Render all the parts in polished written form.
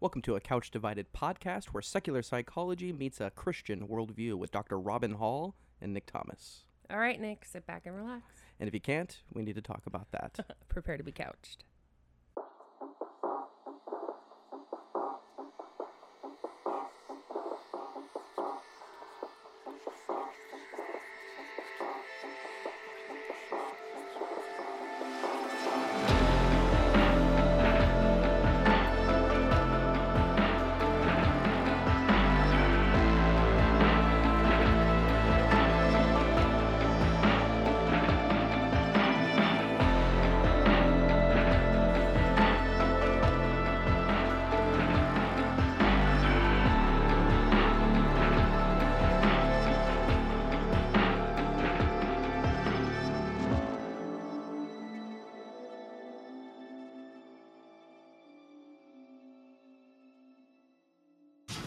Welcome to A Couch Divided podcast, where secular psychology meets a Christian worldview with Dr. Robin Hall and Nick Thomas. All right, Nick, sit back and relax. And if you can't, we need to talk about that. Prepare to be couched.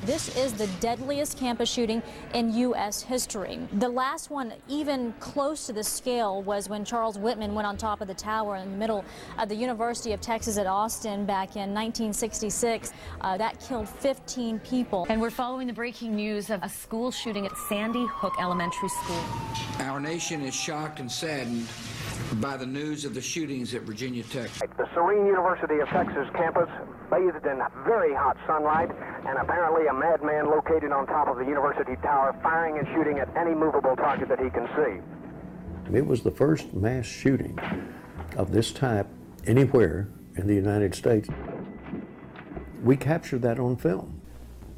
This is the deadliest campus shooting in U.S. history. The last one even close to this scale was when Charles Whitman went on top of the tower in the middle of the University of Texas at Austin back in 1966. That killed 15 people. And we're following the breaking news of a school shooting at Sandy Hook Elementary School. Our nation is shocked and saddened by the news of the shootings at Virginia Tech. The serene University of Texas campus, bathed in very hot sunlight, and apparently a madman located on top of the university tower, firing and shooting at any movable target that he can see. It was the first mass shooting of this type anywhere in the United States. We captured that on film.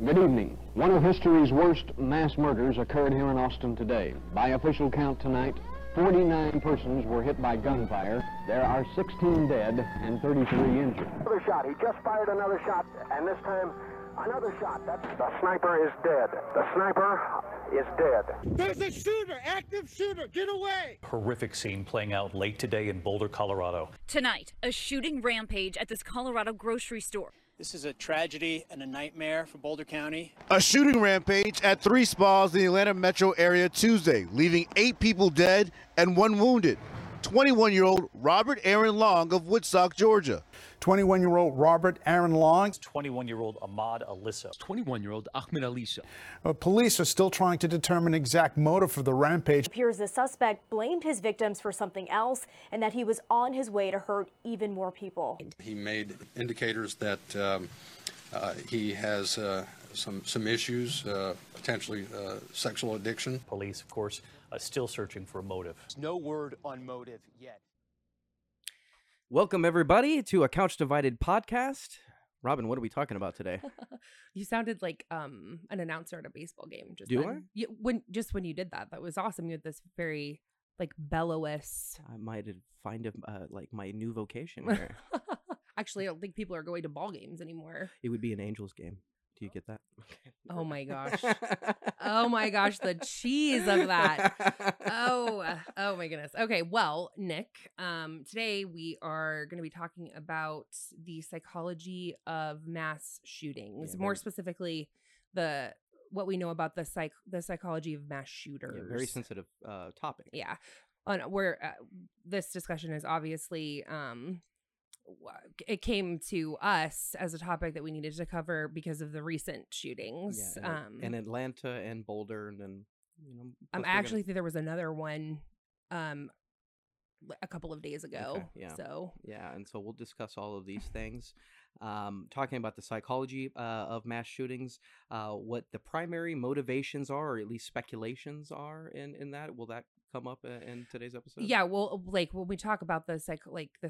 Good evening. One of history's worst mass murders occurred here in Austin today. By official count tonight, 49 persons were hit by gunfire. There are 16 dead and 33 injured. Another shot. He just fired another shot, and this time, another shot. The sniper is dead. The sniper is dead. There's a shooter, active shooter. Get away. Horrific scene playing out late today in Boulder, Colorado. Tonight, a shooting rampage at this Colorado grocery store. This is a tragedy and a nightmare for Boulder County. A shooting rampage at three spas in the Atlanta metro area Tuesday, leaving 8 people dead and 1 wounded. 21-year-old Robert Aaron Long of Woodstock, Georgia. 21-year-old Robert Aaron Long. 21-year-old Ahmad Alissa. 21-year-old Ahmad Alissa. Police are still trying to determine exact motive for the rampage. It appears the suspect blamed his victims for something else and that he was on his way to hurt even more people. He made indicators that he has some issues, potentially sexual addiction. Police, of course, still searching for a motive. There's no word on motive yet. Welcome, everybody, to A Couch Divided podcast. Robin, what are we talking about today? You sounded like an announcer at a baseball game. Just do I? Yeah, when you did that, that was awesome. You had this very bellowish. I might find my new vocation here. Actually, I don't think people are going to ball games anymore. It would be an Angels game. Do you get that? Oh, my gosh. Oh, my gosh. The cheese of that. Oh, my goodness. Okay. Well, Nick, today we are going to be talking about the psychology of mass shootings, more specifically what we know about the psychology of mass shooters. Yeah, very sensitive topic. Yeah. Where this discussion is obviously... it came to us as a topic that we needed to cover because of the recent shootings. Yeah, in Atlanta and Boulder, and then I actually think there was another one a couple of days ago. Okay, yeah. So we'll discuss all of these things. Talking about the psychology of mass shootings, what the primary motivations are, or at least speculations are in that. Will that come up in today's episode? Yeah, well, when we talk about the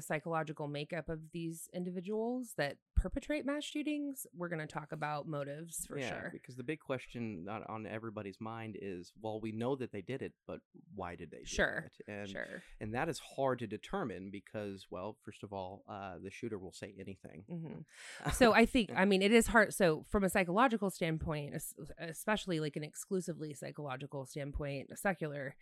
psychological makeup of these individuals that perpetrate mass shootings, we're going to talk about motives for sure. Because the big question on everybody's mind is, well, we know that they did it, but why did they do it? And that is hard to determine because, well, first of all, the shooter will say anything. Mm-hmm. So I think, it is hard. So from a psychological standpoint, especially an exclusively psychological standpoint, a secular,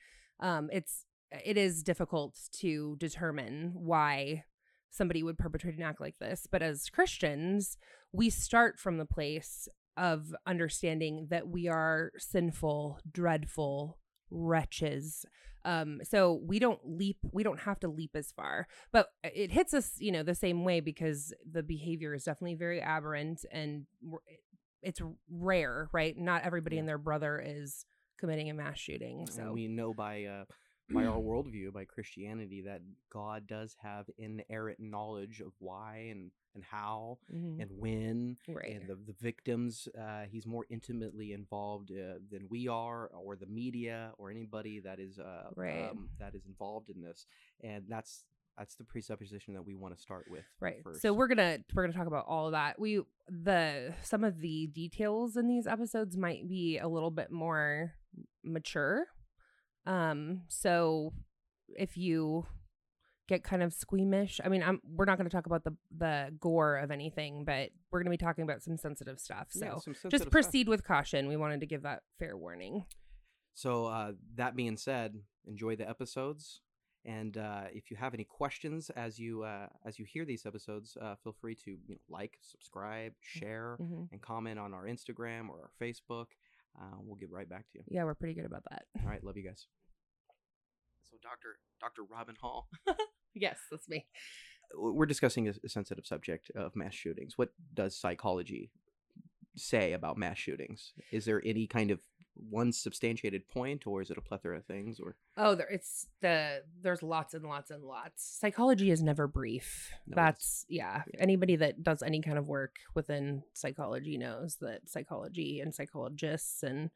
it is difficult to determine why somebody would perpetrate an act like this. But as Christians, we start from the place of understanding that we are sinful, dreadful, wretches. So we don't have to leap as far, but it hits us, you know, the same way, because the behavior is definitely very aberrant and it's rare, right? Not everybody and their brother is committing a mass shooting. So and we know by our worldview, by Christianity, that God does have inerrant knowledge of why and how and when, right, and the victims. He's more intimately involved than we are, or the media, or anybody that is that is involved in this. And that's the presupposition that we want to start with. Right. First. So we're gonna talk about all of that. Some of the details in these episodes might be a little bit more mature. So if you get kind of squeamish, I mean, we're not going to talk about the gore of anything, but we're going to be talking about some sensitive stuff. So just proceed with caution. We wanted to give that fair warning. So, that being said, enjoy the episodes. And, if you have any questions as you hear these episodes, feel free to like, subscribe, share, and comment on our Instagram or our Facebook. We'll get right back to you. Yeah, we're pretty good about that. All right. Love you guys. So Dr. Robin Hall. Yes, that's me. We're discussing a sensitive subject of mass shootings. What does psychology say about mass shootings? Is there any kind of one substantiated point, or is it a plethora of things? Or there's lots and lots and lots. Psychology is never brief. No, yeah. Anybody that does any kind of work within psychology knows that psychology and psychologists and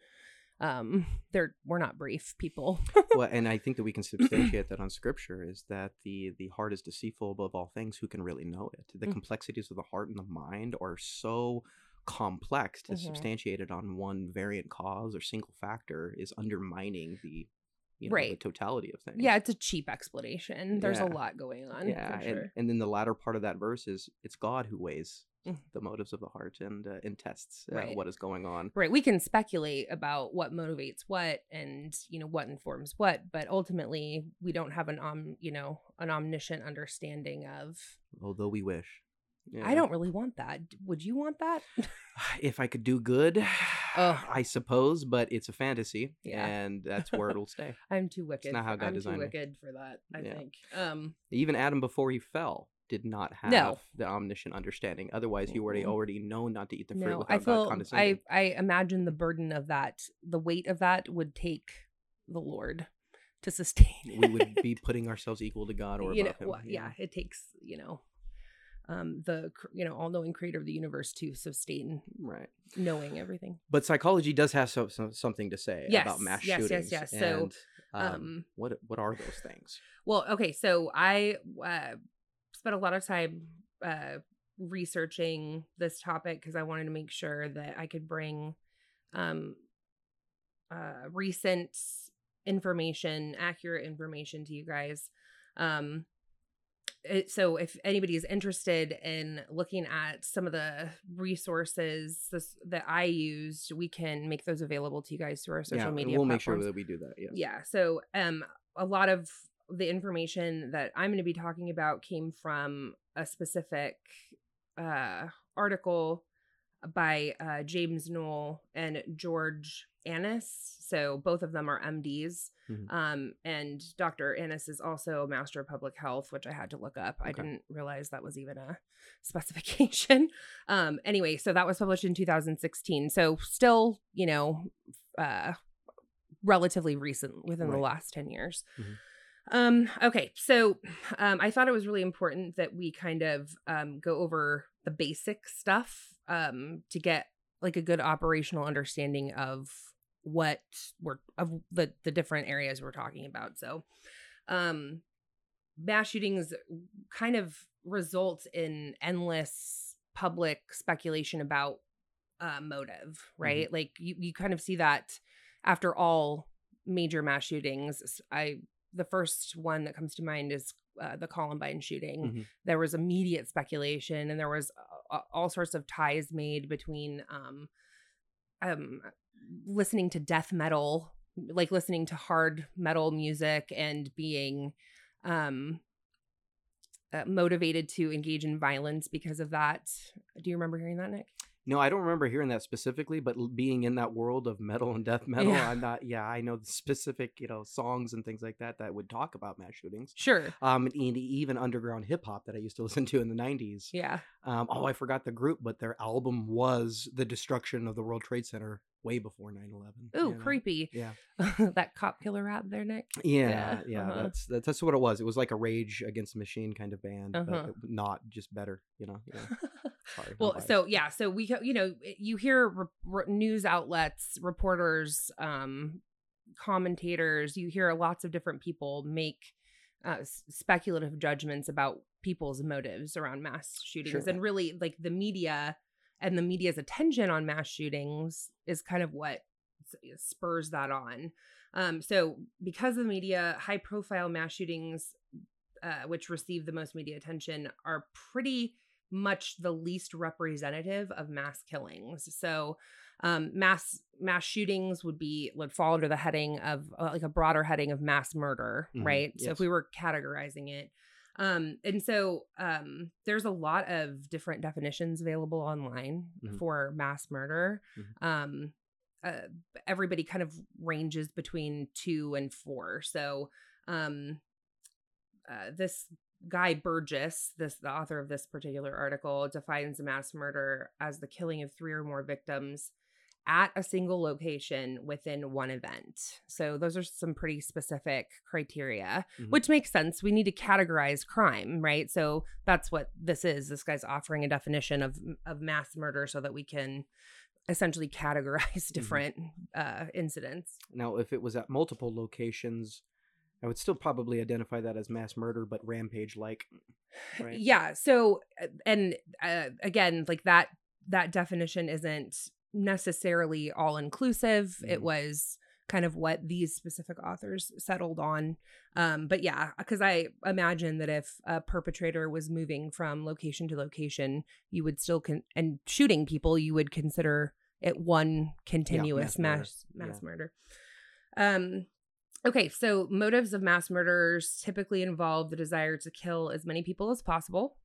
we're not brief people. Well, and I think that we can substantiate that on scripture, is that the heart is deceitful above all things. Who can really know it? The complexities of the heart and the mind are so complex to substantiate it on one variant cause or single factor is undermining the the totality of things. Yeah, it's a cheap explanation. There's a lot going on. Yeah, for sure. And then the latter part of that verse is, it's God who weighs the motives of the heart and tests what is going on. Right. We can speculate about what motivates what and, what informs what, but ultimately we don't have an omniscient understanding of. Although we wish. Yeah. I don't really want that. Would you want that? If I could do good, I suppose, but it's a fantasy, and that's where it'll stay. I'm too wicked. It's not how God designed me. I'm too wicked for that, I think. Even Adam, before he fell, did not have the omniscient understanding. Otherwise, he would have already known not to eat the fruit without God condescending. I imagine the burden of that, the weight of that would take the Lord to sustain it. We would be putting ourselves equal to God or above him. Well, it takes, the all-knowing creator of the universe to sustain knowing everything. But psychology does have something to say about mass shootings. Yes. And, so what are those things? Well, okay. So I spent a lot of time researching this topic because I wanted to make sure that I could bring recent information, accurate information to you guys. So if anybody is interested in looking at some of the resources that I used, we can make those available to you guys through our social media platforms. We'll make sure that we do that. Yes. Yeah. So a lot of the information that I'm going to be talking about came from a specific article by James Knoll and George Annas. So both of them are MDs. And Dr. Annas is also a master of public health, which I had to look up. Okay. I didn't realize that was even a specification. Anyway, so that was published in 2016. So still, relatively recent within the last 10 years. Okay. So I thought it was really important that we kind of go over the basic stuff to get like a good operational understanding of the different areas we're talking about. So mass shootings kind of result in endless public speculation about motive, right? Like you kind of see that after all major mass shootings. The first one that comes to mind is the Columbine shooting. There was immediate speculation, and there was all sorts of ties made between listening to death metal, like listening to hard metal music, and being motivated to engage in violence because of that. Do you remember hearing that, Nick? No, I don't remember hearing that specifically, but being in that world of metal and death metal, yeah. I'm not. Yeah, I know the specific, songs and things like that that would talk about mass shootings. Sure. And even underground hip hop that I used to listen to in the 90s. Yeah. I forgot the group, but their album was The Destruction of the World Trade Center way before 9/11. Ooh, creepy. Yeah. That cop killer rap there, Nick. Yeah. Uh-huh. That's what it was. It was like a Rage Against the Machine kind of band, but not just better. Yeah. Sorry, well, so we, you hear news outlets, reporters, commentators, you hear lots of different people make speculative judgments about people's motives around mass shootings. Sure. And really, like, the media and the media's attention on mass shootings is kind of what spurs that on. So because of the media, high profile mass shootings, which receive the most media attention, are pretty much the least representative of mass killings. So mass shootings would fall under the heading of a broader heading of mass murder, right? Yes. So if we were categorizing it. And so there's a lot of different definitions available online for mass murder. Mm-hmm. Everybody kind of ranges between 2 and 4. So this Guy Burgess, the author of this particular article, defines mass murder as the killing of 3 or more victims at a single location within one event. So those are some pretty specific criteria, which makes sense. We need to categorize crime, right? So that's what this is. This guy's offering a definition of mass murder so that we can essentially categorize different incidents. Now, if it was at multiple locations, I would still probably identify that as mass murder, but rampage-like, right? Yeah. So, and again, like that definition isn't necessarily all-inclusive. Mm-hmm. It was kind of what these specific authors settled on. But yeah, because I imagine that if a perpetrator was moving from location to location, you would still and shooting people, you would consider it one continuous mass murder. Okay, so motives of mass murders typically involve the desire to kill as many people as possible.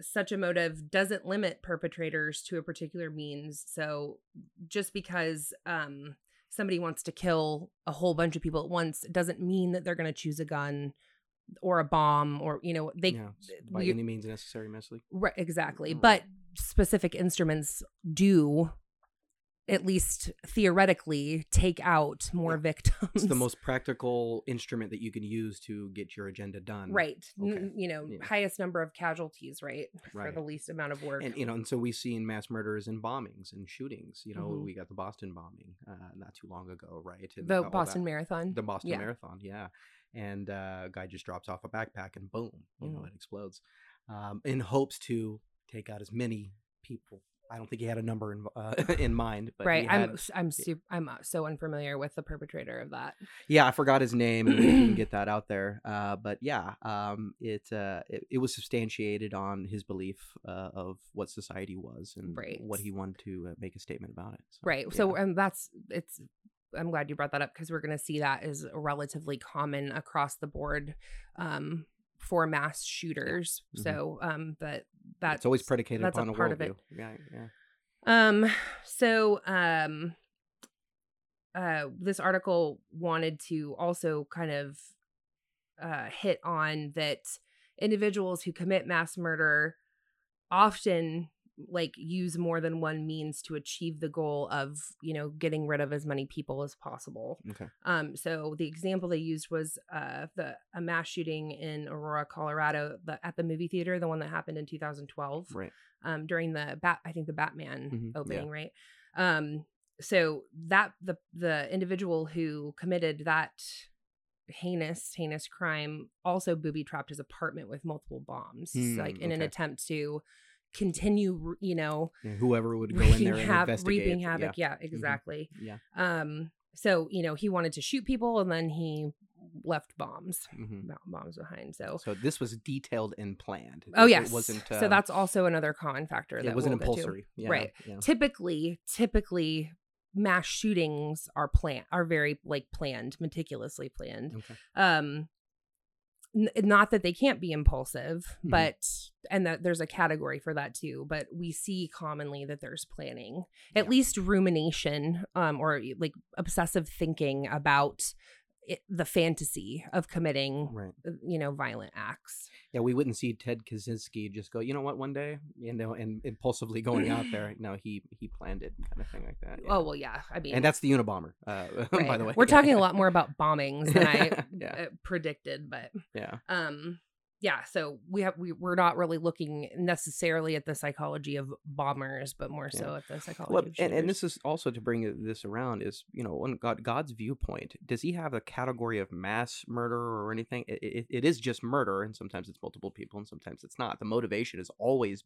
Such a motive doesn't limit perpetrators to a particular means. So just because somebody wants to kill a whole bunch of people at once doesn't mean that they're going to choose a gun or a bomb or, any means necessary, mostly. Right, exactly. Mm-hmm. But specific instruments do, at least theoretically, take out more victims. It's the most practical instrument that you can use to get your agenda done. Right. Okay. Highest number of casualties, right? For the least amount of work. And so we see in mass murders and bombings and shootings, we got the Boston bombing not too long ago, right? And the Boston Marathon. The Boston Marathon, yeah. And a guy just drops off a backpack and boom, it explodes in hopes to take out as many people. I don't think he had a number in mind. But right. I'm so unfamiliar with the perpetrator of that. Yeah, I forgot his name. We can get that out there. It was substantiated on his belief of what society was and what he wanted to make a statement about it. So, right. Yeah. So I'm glad you brought that up because we're going to see that is relatively common across the board for mass shooters. Yeah. Mm-hmm. So, but that's always predicated upon a part of it. Yeah. This article wanted to also kind of hit on that individuals who commit mass murder often use more than one means to achieve the goal of, getting rid of as many people as possible. Okay. So the example they used was a mass shooting in Aurora, Colorado, at the movie theater, the one that happened in 2012. Right. During the Batman opening, right? So that the individual who committed that heinous crime also booby-trapped his apartment with multiple bombs, in an attempt to continue whoever would go in there and investigate, reaping havoc. Exactly. Mm-hmm. Yeah. So he wanted to shoot people and then he left bombs behind. So this was detailed and planned. It wasn't. So that's also another con factor. That it wasn't impulsory. Yeah, right. Yeah. Typically mass shootings are very planned, meticulously planned. Okay. Not that they can't be impulsive, mm-hmm. but, and that there's a category for that too, but we see commonly that there's planning, yeah. at least rumination, or like obsessive thinking about it, the fantasy of committing, right. you know, violent acts. Yeah. We wouldn't see Ted Kaczynski just go, you know what, one day, you know, and impulsively going out there. No, he planned it, kind of thing like that. Yeah. Oh, well, yeah. I mean, and that's the Unabomber, right. by the way. We're talking a lot more about bombings than I predicted, but yeah. Yeah. So we're not really looking necessarily at the psychology of bombers, but more so at the psychology of shooters. And this is also to bring this around is, you know, on God's viewpoint, does he have a category of mass murder or anything? It is just murder. And sometimes it's multiple people and sometimes it's not. The motivation is always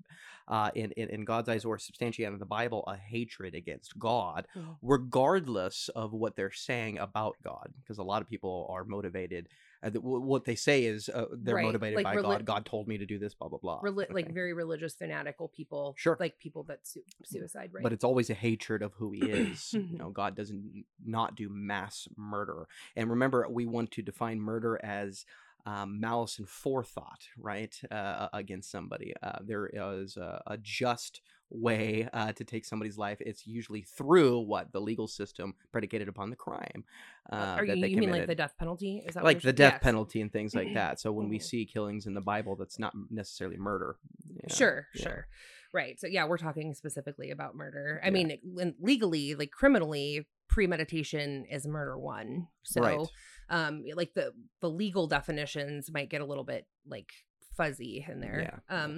in God's eyes, or substantiated in the Bible, a hatred against God, regardless of what they're saying about God, because a lot of people are motivated. What they say is they're motivated by God. God told me to do this, blah, blah, blah. Like very religious, fanatical people. Sure. Like people that suicide, right? But it's always a hatred of who he is. You know, God doesn't not do mass murder. And remember, we want to define murder as malice and forethought, right, against somebody. There is a just way to take somebody's life. It's usually through what the legal system predicated upon the crime. You mean like the death penalty? Is that like the death penalty and things like that? So when we see killings in the Bible, that's not necessarily murder. Yeah. Sure. Right. So yeah, we're talking specifically about murder. I mean, legally, like criminally, premeditation is murder one. So like the legal definitions might get a little bit like fuzzy in there. Yeah.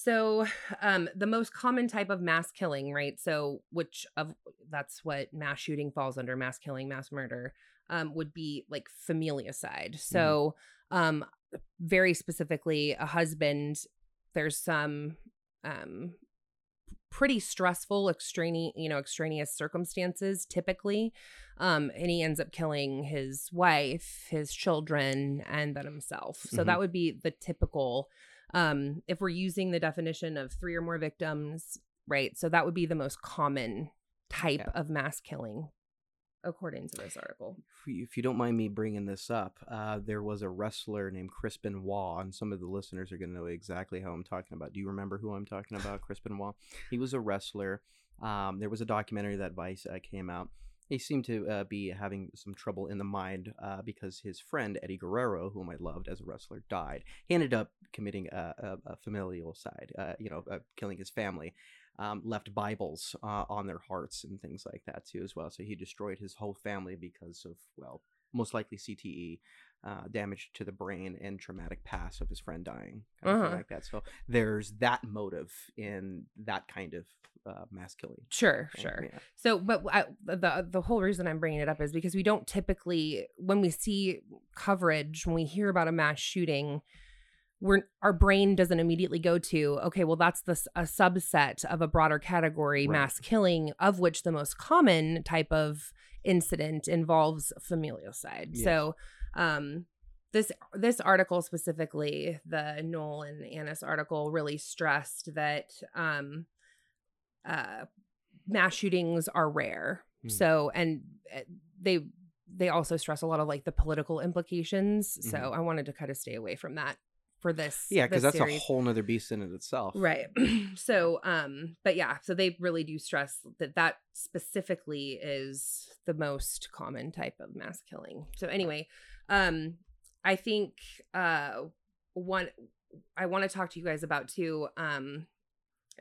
So the most common type of mass killing, right? So that's what mass shooting falls under, mass killing, mass murder, would be like familicide. So very specifically, a husband, there's some pretty stressful extraneous circumstances typically, and he ends up killing his wife, his children, and then himself. So that would be the typical. If we're using the definition of three or more victims, right? So that would be the most common type of mass killing, according to this article. If you don't mind me bringing this up, there was a wrestler named Crispin Waugh, and some of the listeners are going to know exactly how I'm talking about. Do you remember who I'm talking about, Crispin Waugh? He was a wrestler. There was a documentary that Vice came out. He seemed to be having some trouble in the mind because his friend, Eddie Guerrero, whom I loved as a wrestler, died. He ended up committing a familicide, killing his family, left Bibles on their hearts and things like that, too, as well. So he destroyed his whole family because of, most likely CTE, damage to the brain and traumatic past of his friend dying, kind of like that. So there's that motive in that kind of mass killing. Sure. Yeah. So, but the whole reason I'm bringing it up is because we don't typically, when we see coverage, when we hear about a mass shooting, our brain doesn't immediately go to, okay, well, that's a subset of a broader category, mass killing, of which the most common type of incident involves familicide. Yes. So this article specifically, the Knoll and Annas article, really stressed that mass shootings are rare. So, and they also stress a lot of like the political implications. So I wanted to kind of stay away from that for this. Yeah. Cause that's series. A whole nother beast in it itself. Right. So, but yeah, so they really do stress that specifically is the most common type of mass killing. So anyway, I think, I want to talk to you guys about too, and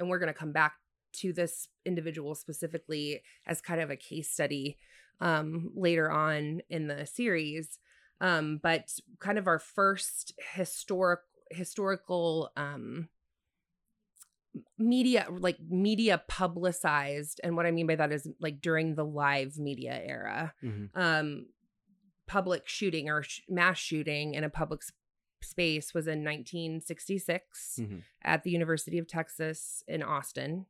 we're going to come back to this individual specifically as kind of a case study later on in the series. But kind of our first historical media publicized. And what I mean by that is like during the live media era, public shooting or mass shooting in a public space was in 1966 at the University of Texas in Austin.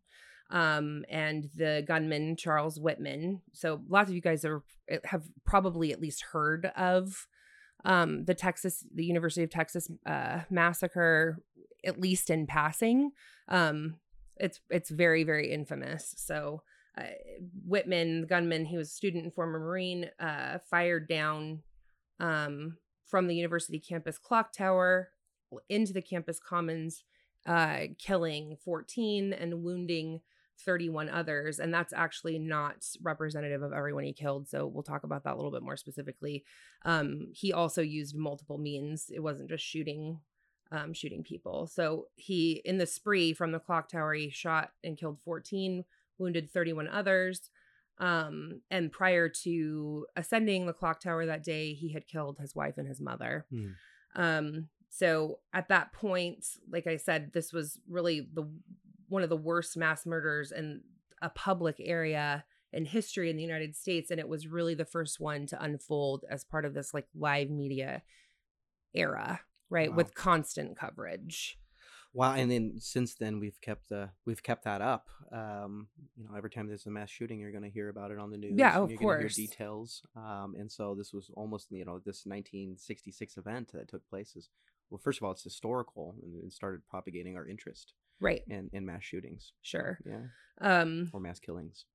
And the gunman, Charles Whitman. So lots of you guys have probably at least heard of the University of Texas massacre, at least in passing. It's very, very infamous. So Whitman, the gunman, he was a student and former Marine, fired down from the university campus clock tower into the campus commons, killing 14 and wounding 31 others. And that's actually not representative of everyone he killed. So we'll talk about that a little bit more specifically. He also used multiple means. It wasn't just shooting, shooting people. So he, in the spree from the clock tower, he shot and killed 14, wounded 31 others. And prior to ascending the clock tower that day, he had killed his wife and his mother. So at that point, like I said, this was really the one of the worst mass murders in a public area in history in the United States. And it was really the first one to unfold as part of this like live media era, right? Wow. With constant coverage. Wow. And then since then we've kept that up. You know, every time there's a mass shooting, you're going to hear about it on the news. Yeah, of course. You're going to hear details. And so this was almost, you know, this 1966 event that took place is, well, first of all, it's historical and it started propagating our interest. Right. And mass shootings. Sure. Yeah. Or mass killings.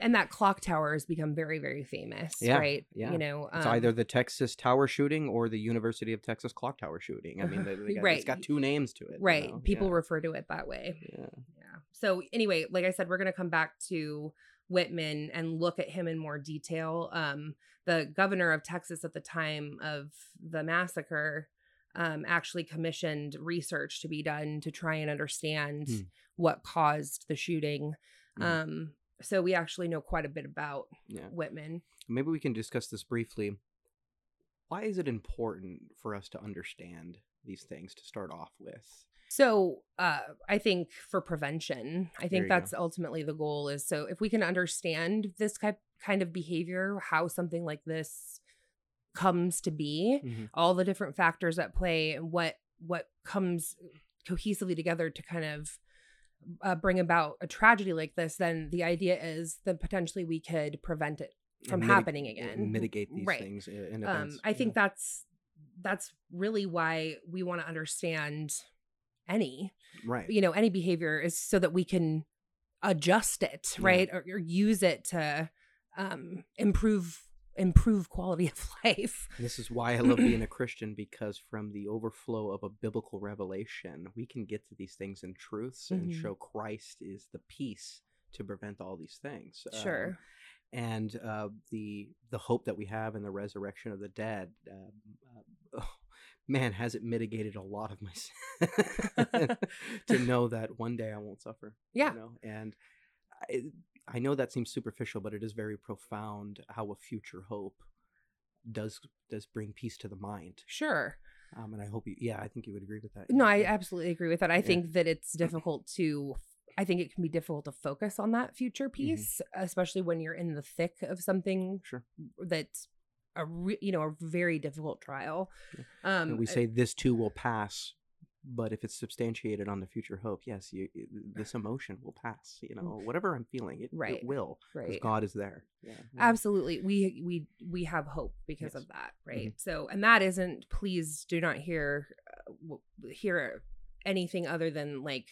And that clock tower has become very, very famous, right? Yeah. You know, it's either the Texas Tower shooting or the University of Texas Clock Tower shooting. I mean, it's got two names to it. Right. You know? People refer to it that way. Yeah. Yeah. So anyway, like I said, we're going to come back to Whitman and look at him in more detail. The governor of Texas at the time of the massacre actually commissioned research to be done to try and understand what caused the shooting. So we actually know quite a bit about Whitman. Maybe we can discuss this briefly. Why is it important for us to understand these things to start off with? So I think for prevention, I think that's ultimately the goal is, so if we can understand this kind of behavior, how something like this comes to be, all the different factors at play and what comes cohesively together to kind of bring about a tragedy like this, then the idea is that potentially we could prevent it from happening again. Mitigate these things in events. I think that's really why we want to understand any, you know, any behavior is so that we can adjust it, or use it to improve quality of life. This is why I love being a Christian, because from the overflow of a biblical revelation, we can get to these things in truths and show Christ is the peace to prevent all these things. Sure. And the hope that we have in the resurrection of the dead, man, has it mitigated a lot of my sin to know that one day I won't suffer. Yeah. You know? And I know that seems superficial, but it is very profound how a future hope does bring peace to the mind. Sure. And I hope you, I think you would agree with that. No, I absolutely agree with that. I think that it's difficult to, I think it can be difficult to focus on that future piece, especially when you're in the thick of something that's a very difficult trial. Yeah. And we say this too will pass. But if it's substantiated on the future hope, yes, this emotion will pass. You know, whatever I'm feeling, it will. Right. Because God is there. Yeah. Absolutely. We have hope because of that, right? So, and that isn't, please do not hear anything other than like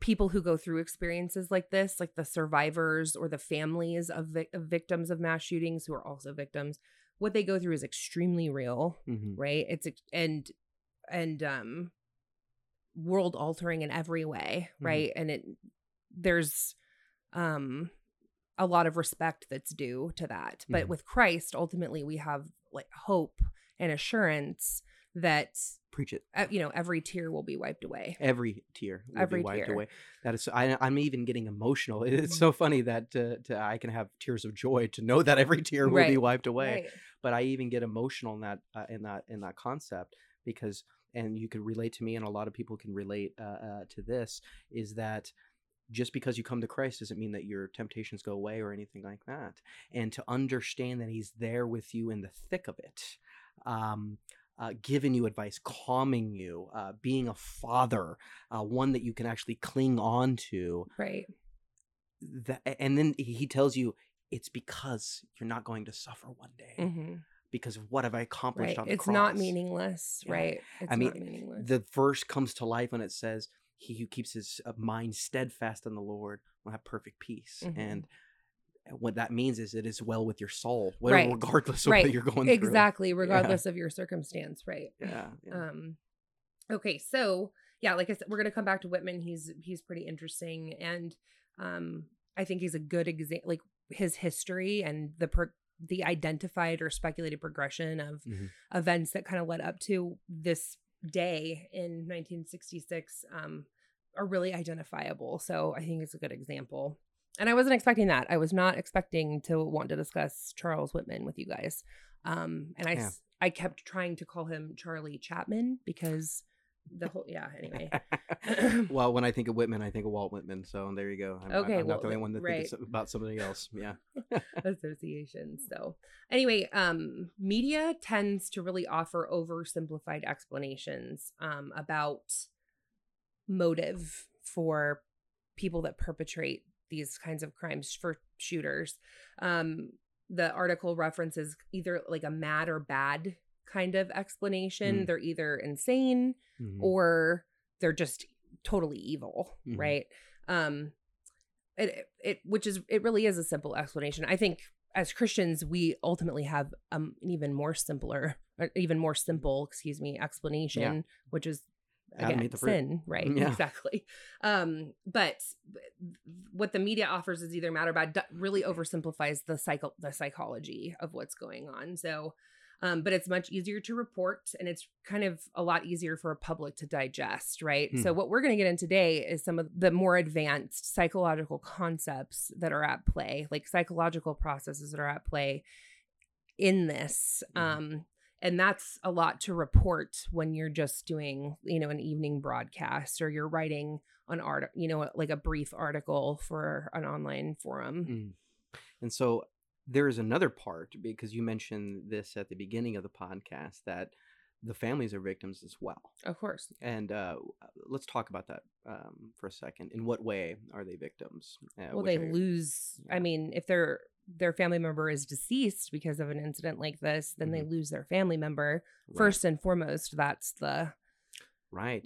people who go through experiences like this, like the survivors or the families of victims of mass shootings who are also victims. What they go through is extremely real, right? It's world altering in every way, right? And there's a lot of respect that's due to that. But with Christ, ultimately, we have like hope and assurance that preach it. Every tear will be wiped away. Every tear will be wiped away. That is, I'm even getting emotional. It's so funny that I can have tears of joy to know that every tear will be wiped away. Right. But I even get emotional in that concept. Because, and you could relate to me, and a lot of people can relate to this, is that just because you come to Christ doesn't mean that your temptations go away or anything like that. And to understand that he's there with you in the thick of it, giving you advice, calming you, being a father, one that you can actually cling on to. Right. And then he tells you, it's because you're not going to suffer one day. Mm-hmm. Because of what have I accomplished on the cross? It's not meaningless, right? It's not meaningless. The verse comes to life when it says, he who keeps his mind steadfast in the Lord will have perfect peace. And what that means is it is well with your soul, right. regardless of what you're going through. Exactly. Regardless of your circumstance. Right. Yeah. Okay. So yeah, like I said, we're going to come back to Whitman. He's pretty interesting. And I think he's a good example, like his history and the identified or speculated progression of events that kind of led up to this day in 1966 are really identifiable. So I think it's a good example. And I wasn't expecting that. I was not expecting to want to discuss Charles Whitman with you guys. I kept trying to call him Charlie Chapman because the whole, anyway. Well, when I think of Whitman, I think of Walt Whitman. So there you go. I'm not the only one that thinks about somebody else. Yeah. Association. So anyway, media tends to really offer oversimplified explanations about motive for people that perpetrate these kinds of crimes for shooters. The article references either like a mad or bad kind of explanation. They're either insane or they're just totally evil, right? It really is a simple explanation. I think as Christians, we ultimately have an even more simple explanation, which is again, sin, right? Yeah. Exactly. But what the media offers is either matter about really oversimplifies the psychology of what's going on. So, but it's much easier to report, and it's kind of a lot easier for a public to digest, right? So what we're going to get in today is some of the more advanced psychological concepts that are at play, like psychological processes that are at play in this. And that's a lot to report when you're just doing, an evening broadcast, or you're writing an art, like a brief article for an online forum. And so there is another part, because you mentioned this at the beginning of the podcast, that the families are victims as well. Of course. And let's talk about that for a second. In what way are they victims? Well, they lose. Yeah. I mean, if their family member is deceased because of an incident like this, then they lose their family member. Right. First and foremost, that's the... Right.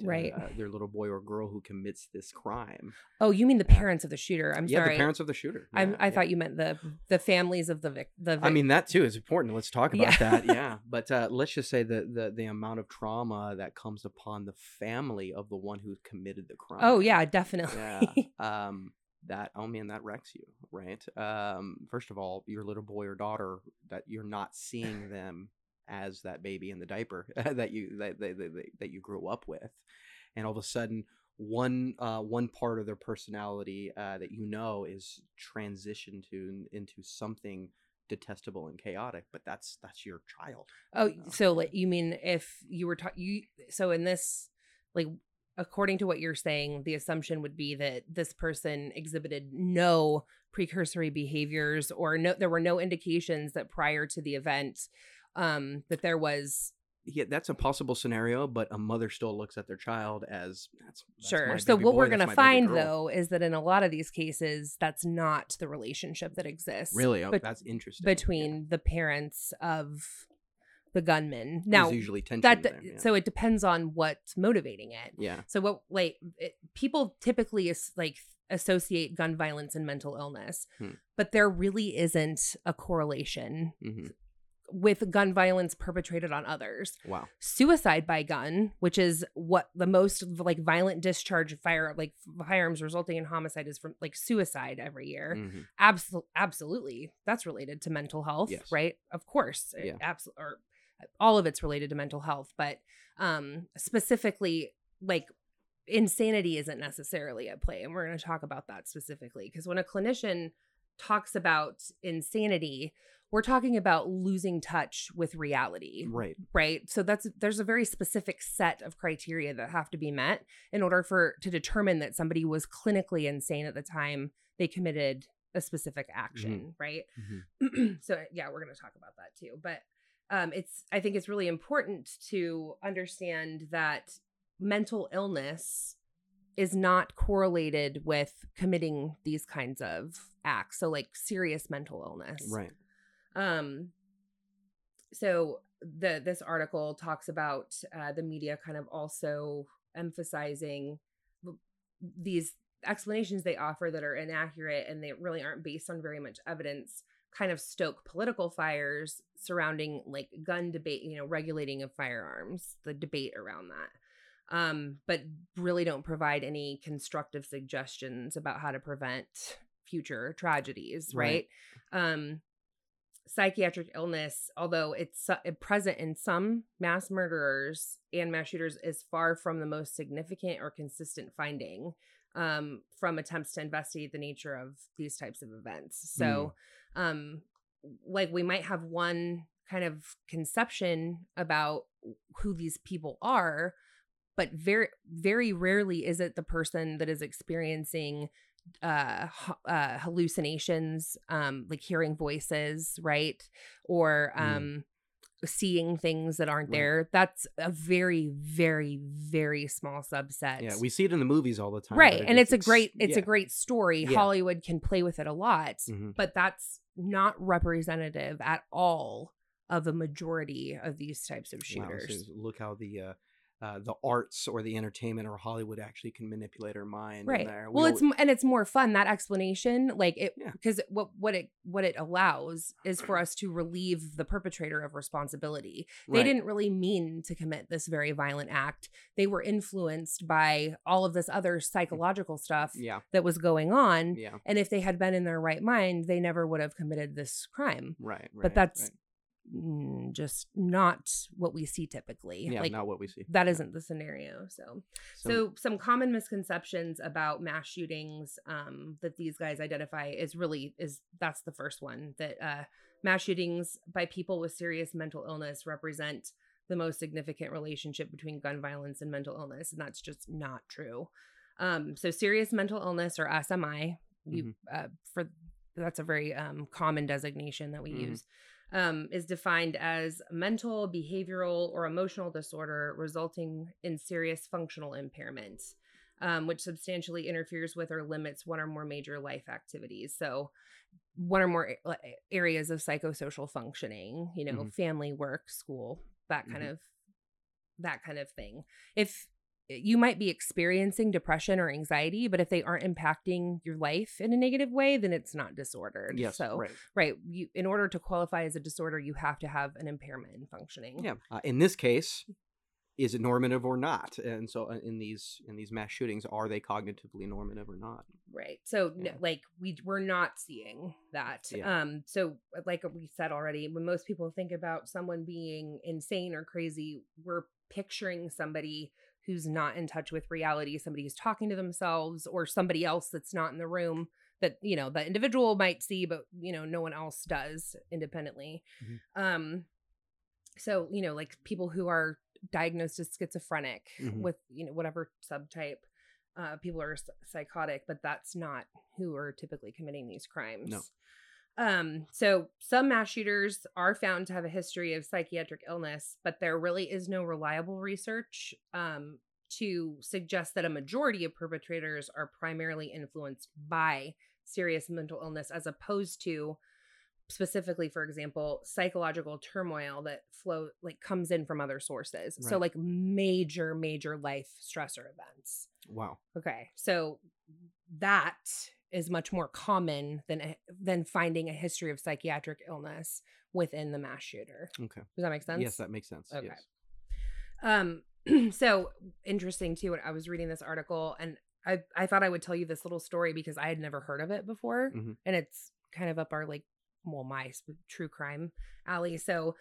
Their little boy or girl who commits this crime. Oh, you mean the parents of the shooter? I'm sorry. Yeah, the parents of the shooter. Yeah, I thought you meant the families of the victim. I mean, that too is important. Let's talk about that. Yeah. But let's just say the amount of trauma that comes upon the family of the one who committed the crime. Oh, yeah, definitely. Yeah. That wrecks you, right? First of all, your little boy or daughter, that you're not seeing them as that baby in the diaper that you grew up with, and all of a sudden one part of their personality that is transitioned into something detestable and chaotic, but that's your child. So like, you mean if you were so in this, like, according to what you're saying, the assumption would be that this person exhibited no precursory behaviors, or there were no indications that prior to the event that there was. Yeah, that's a possible scenario, but a mother still looks at their child as that's sure. So what we're going to find, though, is that in a lot of these cases, that's not the relationship that exists. Really? Oh, that's interesting. Between the parents of the gunman. Now, there's usually tension there, so it depends on what's motivating it. Yeah. So people typically associate gun violence and mental illness, but there really isn't a correlation with gun violence perpetrated on others. Wow. Suicide by gun, which is what the most violent discharge of firearms resulting in homicide is from suicide every year. Absolutely. That's related to mental health, right? Of course. Yeah. All of it's related to mental health, but specifically insanity isn't necessarily at play. And we're going to talk about that specifically, because when a clinician talks about insanity, we're talking about losing touch with reality. Right. So there's a very specific set of criteria that have to be met in order to determine that somebody was clinically insane at the time they committed a specific action. Right. So yeah, we're going to talk about that too. But I think it's really important to understand that mental illness is not correlated with committing these kinds of acts. So serious mental illness. Right. So this article talks about the media kind of also emphasizing these explanations they offer that are inaccurate and they really aren't based on very much evidence kind of stoke political fires surrounding like gun debate, you know, regulating of firearms, the debate around that, but really don't provide any constructive suggestions about how to prevent future tragedies, right? Psychiatric illness, although it's present in some mass murderers and mass shooters, is far from the most significant or consistent finding from attempts to investigate the nature of these types of events. So like we might have one kind of conception about who these people are, but very, very rarely is it the person that is experiencing hallucinations, like hearing voices, right? Or seeing things that aren't there. That's a very, very, very small subset. Yeah, we see it in the movies all the time. Right, and it's a great story. Yeah. Hollywood can play with it a lot, but that's not representative at all of a majority of these types of shooters. Wow, so look how the arts or the entertainment or Hollywood actually can manipulate our mind. Right. It's more fun, that explanation, because what it allows is for us to relieve the perpetrator of responsibility. They didn't really mean to commit this very violent act. They were influenced by all of this other psychological stuff that was going on. Yeah. And if they had been in their right mind, they never would have committed this crime. Right. But that's just not what we see typically. Yeah, not what we see. That isn't the scenario. So some common misconceptions about mass shootings that these guys identify is that's the first one, that mass shootings by people with serious mental illness represent the most significant relationship between gun violence and mental illness. And that's just not true. So serious mental illness, or SMI, that's a very common designation that we use. Is defined as mental, behavioral, or emotional disorder resulting in serious functional impairment, which substantially interferes with or limits one or more major life activities. So one or more areas of psychosocial functioning, family, work, school, that kind of thing. If you might be experiencing depression or anxiety, but if they aren't impacting your life in a negative way, then it's not disordered. Yes, so, right. You, in order to qualify as a disorder, you have to have an impairment in functioning. Yeah. In this case, is it normative or not? And so in these mass shootings, are they cognitively normative or not? Right. So we're not seeing that. Yeah. So like we said already, when most people think about someone being insane or crazy, we're picturing somebody who's not in touch with reality, somebody who's talking to themselves, or somebody else that's not in the room that, the individual might see, but, no one else does independently. So, like people who are diagnosed as schizophrenic with, whatever subtype, people are psychotic, but that's not who are typically committing these crimes. No. So some mass shooters are found to have a history of psychiatric illness, but there really is no reliable research to suggest that a majority of perpetrators are primarily influenced by serious mental illness, as opposed to specifically, for example, psychological turmoil that comes in from other sources. Right. So like major, major life stressor events. Wow. Okay. So that is much more common than finding a history of psychiatric illness within the mass shooter. Okay. Does that make sense? Yes, that makes sense. Okay. Yes. So interesting too, when I was reading this article, and I thought I would tell you this little story because I had never heard of it before. And it's kind of up our my true crime alley. So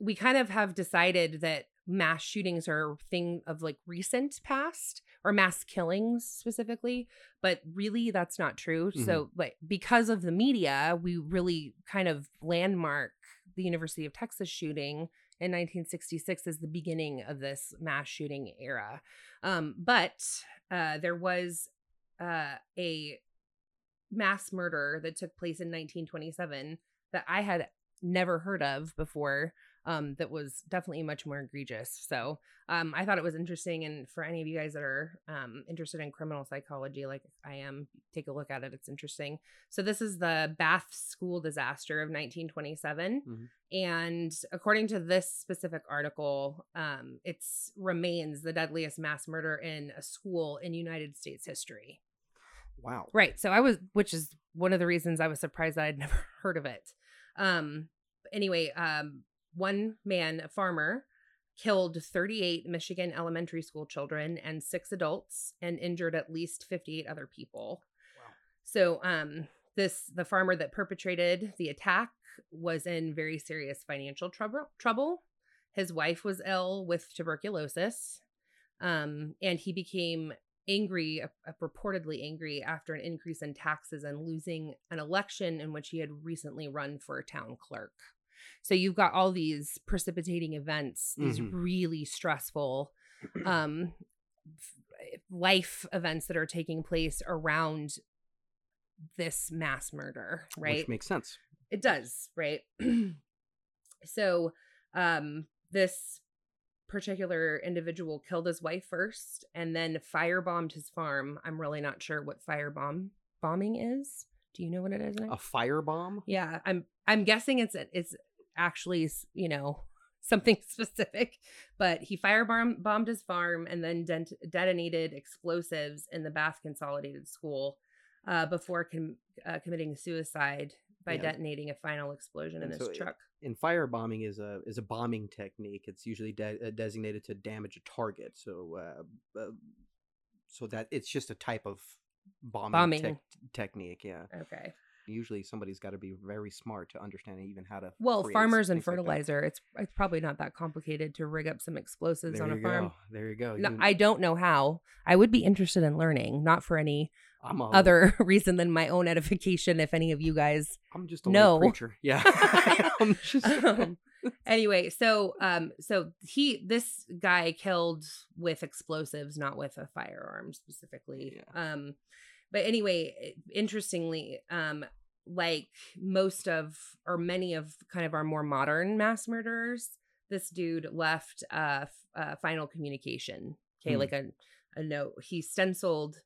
we kind of have decided that mass shootings are a thing of recent past, or mass killings specifically, but really that's not true. So because of the media, we really kind of landmark the University of Texas shooting in 1966 as the beginning of this mass shooting era. But there was a mass murder that took place in 1927 that I had never heard of before, that was definitely much more egregious. So I thought it was interesting. And for any of you guys that are interested in criminal psychology, like I am, take a look at it. It's interesting. So this is the Bath School disaster of 1927. And according to this specific article, it remains the deadliest mass murder in a school in United States history. Wow. Right. So I was, which is one of the reasons I was surprised that I'd never heard of it. Anyway, one man, a farmer, killed 38 Michigan elementary school children and 6 adults and injured at least 58 other people. Wow. So the farmer that perpetrated the attack was in very serious financial trouble. His wife was ill with tuberculosis, and he became angry, purportedly angry, after an increase in taxes and losing an election in which he had recently run for a town clerk. So you've got all these precipitating events, these really stressful life events that are taking place around this mass murder, right? Which makes sense. It does, right? So this particular individual killed his wife first and then firebombed his farm. I'm really not sure what bombing is. Do you know what it is? A firebomb? Yeah, I'm guessing it's actually, you know, something specific, but he firebombed his farm and then detonated explosives in the Bath Consolidated School before committing suicide by detonating a final explosion in his truck. And firebombing is a bombing technique. It's usually designated to damage a target, so that it's just a type of bombing. Technique. Yeah. Okay. Usually somebody's got to be very smart to understand even how to. Well, farmers and fertilizer. Like it's probably not that complicated to rig up some explosives on a farm. There you go. No, I don't know how. I would be interested in learning, not for any other reason than my own edification. If any of you guys, I'm just a little preacher. Yeah. I'm just... Anyway, so this guy killed with explosives, not with a firearm specifically. Yeah. But anyway, interestingly, like most of or many of kind of our more modern mass murderers, this dude left a final communication. Okay, like a note. He stenciled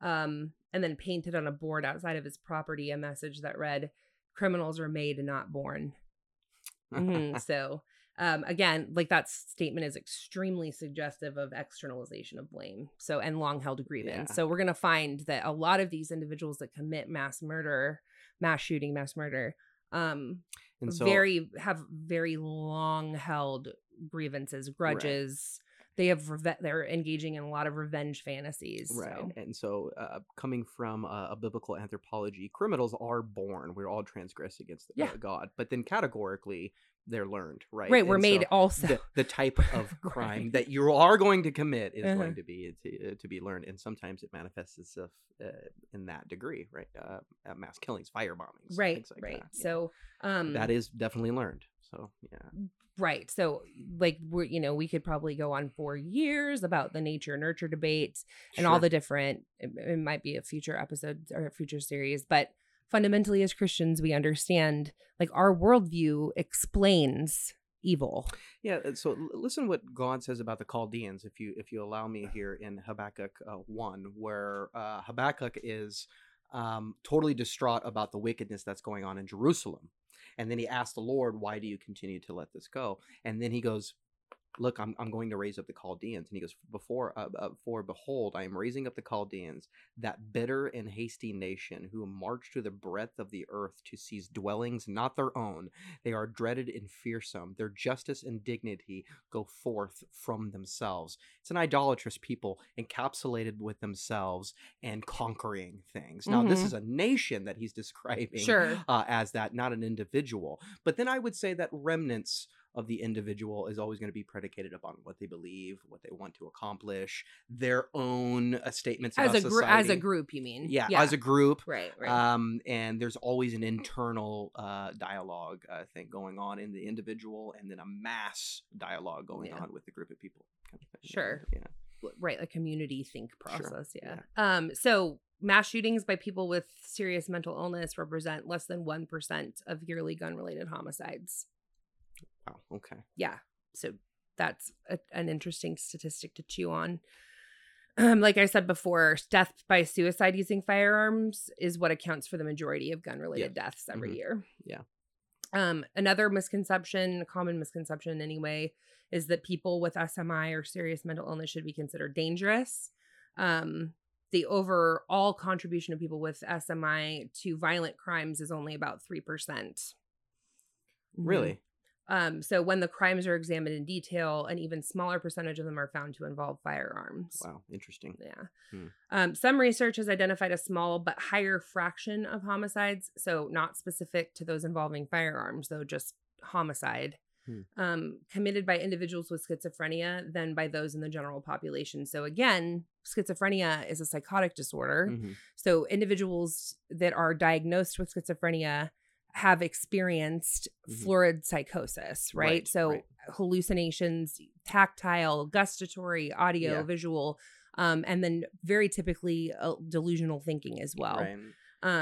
and then painted on a board outside of his property a message that read, "Criminals are made and not born." So again, like that statement is extremely suggestive of externalization of blame. So, and long held grievance. Yeah. So we're going to find that a lot of these individuals that commit mass shooting, have very long held grievances, grudges. Right. They have they're engaging in a lot of revenge fantasies. Right. So. And so coming from a biblical anthropology, criminals are born. We're all transgressed against God. But then categorically, they're learned, right? Right. We're made also. The type of crime that you are going to commit is going to be learned. And sometimes it manifests itself in that degree, right? Mass killings, firebombings. Right. Things like that. So that is definitely learned. So, yeah. Right. So like, we could probably go on for years about the nature nurture debate and all the different, it might be a future episode or a future series, but fundamentally as Christians, we understand like our worldview explains evil. Yeah. So listen what God says about the Chaldeans, if you allow me here in Habakkuk 1, where Habakkuk is totally distraught about the wickedness that's going on in Jerusalem. And then he asked the Lord, why do you continue to let this go? And then he goes, look, I'm going to raise up the Chaldeans. And he goes, for behold, I am raising up the Chaldeans, that bitter and hasty nation who march to the breadth of the earth to seize dwellings not their own. They are dreaded and fearsome. Their justice and dignity go forth from themselves. It's an idolatrous people encapsulated with themselves and conquering things. Now, this is a nation that he's describing as that, not an individual. But then I would say that remnants of the individual is always going to be predicated upon what they believe, what they want to accomplish, their own statements about society. As a group, you mean? Yeah, as a group. Right. And there's always an internal dialogue thing going on in the individual and then a mass dialogue going on with the group of people. Kind of thing. Sure. Yeah. Right, a community think process, yeah. So mass shootings by people with serious mental illness represent less than 1% of yearly gun-related homicides. Wow. Okay. Yeah. So that's an interesting statistic to chew on. Like I said before, death by suicide using firearms is what accounts for the majority of gun-related deaths every year. Yeah. Another common misconception anyway, is that people with SMI or serious mental illness should be considered dangerous. the overall contribution of people with SMI to violent crimes is only about 3%. Really? So when the crimes are examined in detail, an even smaller percentage of them are found to involve firearms. Wow, interesting. Yeah. Some research has identified a small but higher fraction of homicides, so not specific to those involving firearms, though just homicide, committed by individuals with schizophrenia than by those in the general population. So again, schizophrenia is a psychotic disorder. So individuals that are diagnosed with schizophrenia have experienced florid psychosis, right? So hallucinations, tactile, gustatory, audio, visual, and then very typically delusional thinking as well.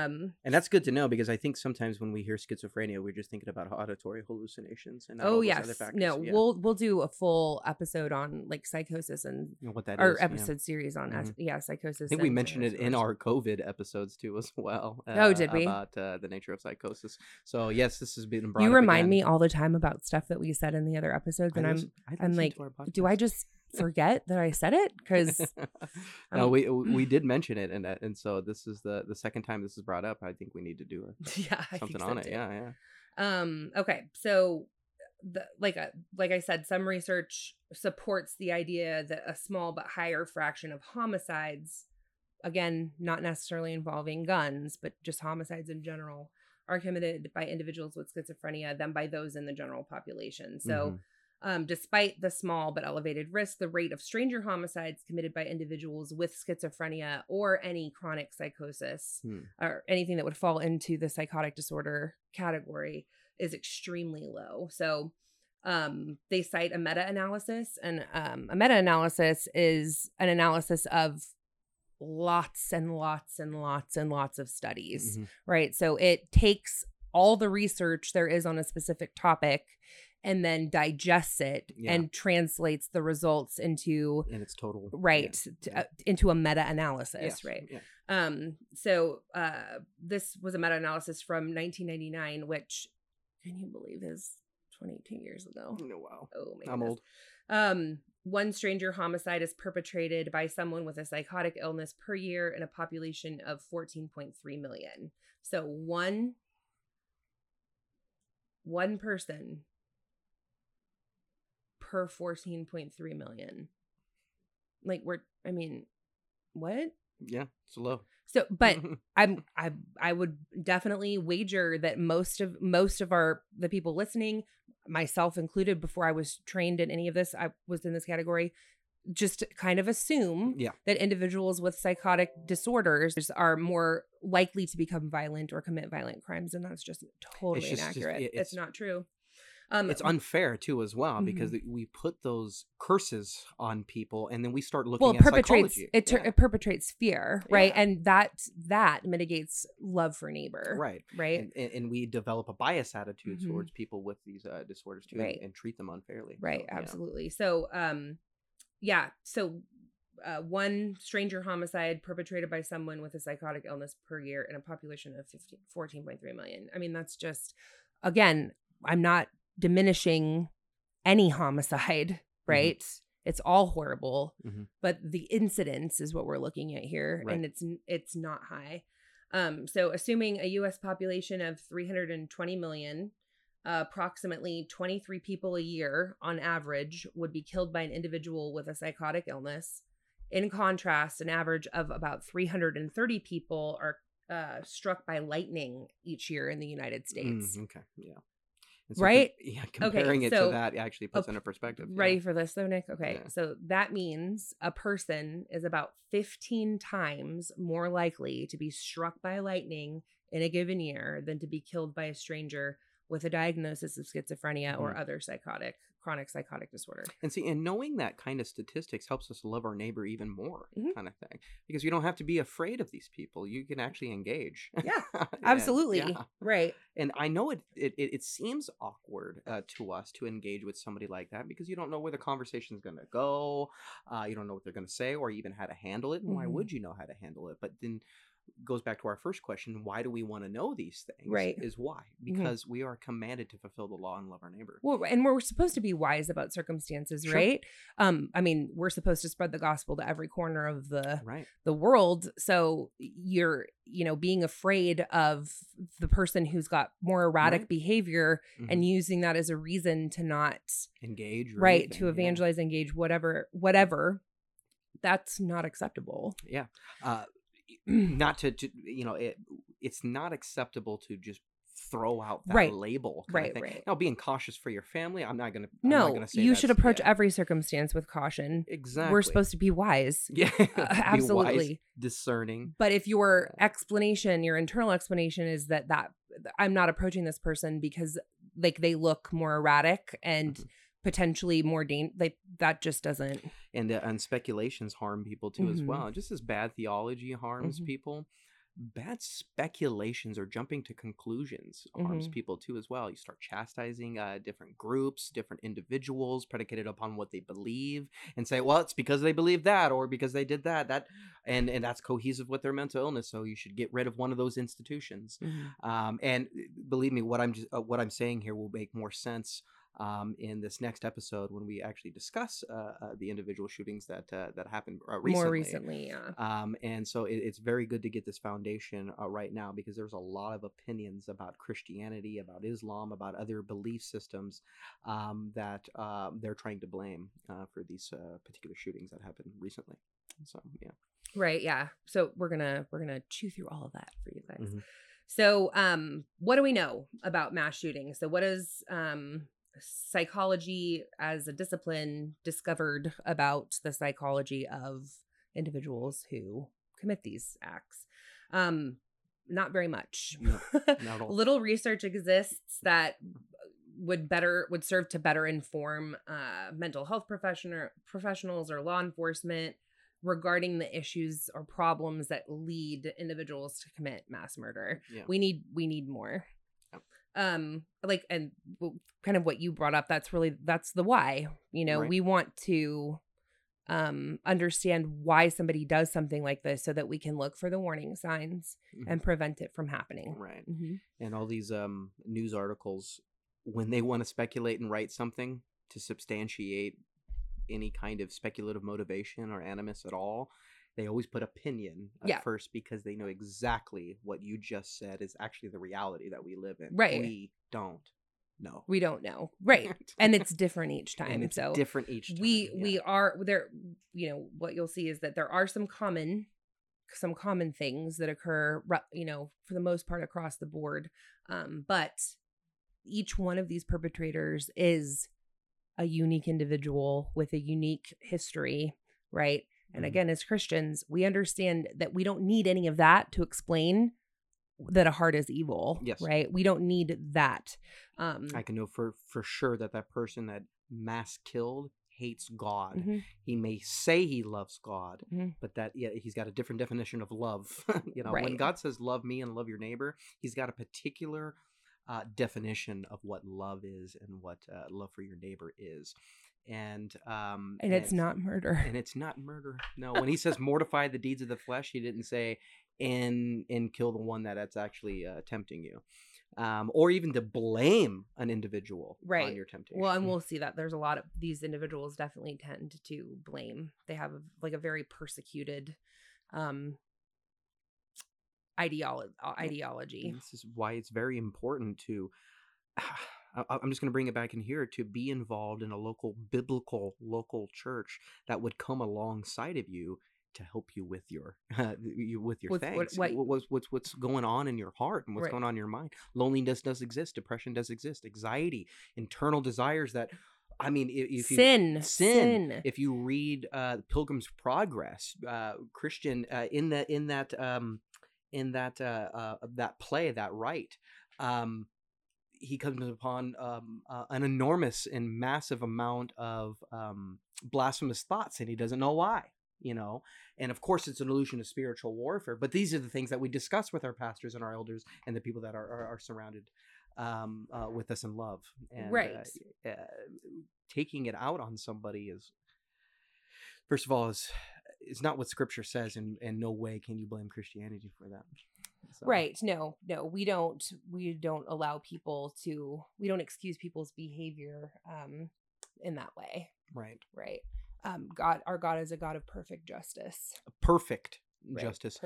And that's good to know, because I think sometimes when we hear schizophrenia, we're just thinking about auditory hallucinations and other factors. We'll do a full episode on like psychosis and you know what that is. Our episode series on psychosis. I think we mentioned it in our COVID episodes too as well. Did we? About the nature of psychosis. So yes, this has been brought up. You remind me all the time about stuff that we said in the other episodes, and I'm like, do I just forget that I said it? Because no, we did mention it, and so this is the second time this is brought up. I think we need to do something on it. Okay, so like I said, some research supports the idea that a small but higher fraction of homicides, again not necessarily involving guns but just homicides in general, are committed by individuals with schizophrenia than by those in the general population. So despite the small but elevated risk, the rate of stranger homicides committed by individuals with schizophrenia or any chronic psychosis or anything that would fall into the psychotic disorder category is extremely low. So they cite a meta-analysis, and a meta-analysis is an analysis of lots and lots and lots and lots of studies, right? So it takes all the research there is on a specific topic and then digests it and translates the results into into a meta-analysis, so this was a meta-analysis from 1999, which, can you believe, is 22 years ago. Wow. Oh my goodness. Old. One stranger homicide is perpetrated by someone with a psychotic illness per year in a population of 14.3 million. So one person per 14.3 million. Like, what? Yeah, it's low. So, but I would definitely wager that most of the people listening, myself included, before I was trained in any of this, I was in this category, just kind of assume that individuals with psychotic disorders are more likely to become violent or commit violent crimes. And that's just totally inaccurate. It's not true. It's unfair too, as well, because we put those curses on people, and then we start looking at psychology. It perpetrates fear, right? Yeah. And that mitigates love for neighbor, right? And we develop a bias attitude towards people with these disorders too, and treat them unfairly, right? So, absolutely. Yeah. So, one stranger homicide perpetrated by someone with a psychotic illness per year in a population of 14.3 million. I mean, that's just, again, I'm not diminishing any homicide, right? It's all horrible, but the incidence is what we're looking at here, and it's not high. So assuming a U.S. population of 320 million, approximately 23 people a year on average would be killed by an individual with a psychotic illness. In contrast, an average of about 330 people are struck by lightning each year in the United States. So comparing it to that actually puts it in a perspective. Ready for this though, Nick? Okay. Yeah. So that means a person is about 15 times more likely to be struck by lightning in a given year than to be killed by a stranger with a diagnosis of schizophrenia or other chronic psychotic disorder. And knowing that kind of statistics helps us love our neighbor even more, kind of thing, because you don't have to be afraid of these people. You can actually engage. Yeah, absolutely. Right. And I know it seems awkward to us to engage with somebody like that, because you don't know where the conversation is going to go. You don't know what they're going to say or even how to handle it. And why would you know how to handle it? But then goes back to our first question, why do we want to know these things? Right. Is why. Because we are commanded to fulfill the law and love our neighbor. Well, and we're supposed to be wise about circumstances, right? I mean, we're supposed to spread the gospel to every corner of the world. So you're, you know, being afraid of the person who's got more erratic behavior and using that as a reason to not engage. Right. Anything. To evangelize, engage, whatever. That's not acceptable. Yeah. Not to you know, it's not acceptable to just throw out that label. Right. Now, being cautious for your family, I'm not going to say you should approach every circumstance with caution. Exactly. We're supposed to be wise. Yeah. Absolutely. Be wise, discerning. But if your explanation, your internal explanation is that I'm not approaching this person because like they look more erratic and potentially more dangerous, like that just doesn't. And speculations harm people too as well. Just as bad theology harms people, bad speculations or jumping to conclusions harms people too as well. You start chastising different groups, different individuals predicated upon what they believe and say, well, it's because they believe that or because they did that and that's cohesive with their mental illness, so you should get rid of one of those institutions. And believe me, what I'm saying here will make more sense in this next episode when we actually discuss the individual shootings that happened recently. More recently, yeah. And so it's very good to get this foundation right now, because there's a lot of opinions about Christianity, about Islam, about other belief systems that they're trying to blame for these particular shootings that happened recently. So, yeah. Right, yeah. So we're gonna chew through all of that for you guys. So what do we know about mass shootings? So what is... psychology as a discipline discovered about the psychology of individuals who commit these acts? Not very much. No, not at all. Little research exists that would serve to better inform mental health professionals or law enforcement regarding the issues or problems that lead individuals to commit mass murder. Yeah. We need more. Like, and kind of what you brought up, that's the why, you know, we want to, understand why somebody does something like this so that we can look for the warning signs and prevent it from happening. Right. And all these, news articles, when they want to speculate and write something to substantiate any kind of speculative motivation or animus at all, they always put opinion at first, because they know exactly what you just said is actually the reality that we live in. Right. We don't know. We don't know. Right. And it's different each time. And it's different each time. We are there. You know, what you'll see is that there are some common things that occur, you know, for the most part across the board. But each one of these perpetrators is a unique individual with a unique history. Right. And again, as Christians, we understand that we don't need any of that to explain that a heart is evil, right? We don't need that. I can know for sure that person that mass killed hates God. He may say he loves God, but he's got a different definition of love. You know, when God says love me and love your neighbor, he's got a particular definition of what love is and what love for your neighbor is. And it's not murder. And it's not murder. No, when he says mortify the deeds of the flesh, he didn't say and kill the one that's actually tempting you, or even to blame an individual on your temptation. Well, and we'll see that there's a lot of these individuals definitely tend to blame. They have a very persecuted ideology. And this is why it's very important to. I'm just going to bring it back in here, to be involved in a local biblical, local church that would come alongside of you to help you with your things. What's going on in your heart and what's going on in your mind. Loneliness does exist. Depression does exist. Anxiety, internal desires that, I mean, if you sin. If you read Pilgrim's Progress, Christian in that play, that rite, he comes upon an enormous and massive amount of blasphemous thoughts, and he doesn't know why, you know. And of course, it's an illusion of spiritual warfare. But these are the things that we discuss with our pastors and our elders and the people that are surrounded with us in love. And, taking it out on somebody is, first of all, it's not what scripture says, and no way can you blame Christianity for that. So. Right. No, we don't allow people to, we don't excuse people's behavior in that way. Right. Our God is a God of perfect justice. Perfect justice.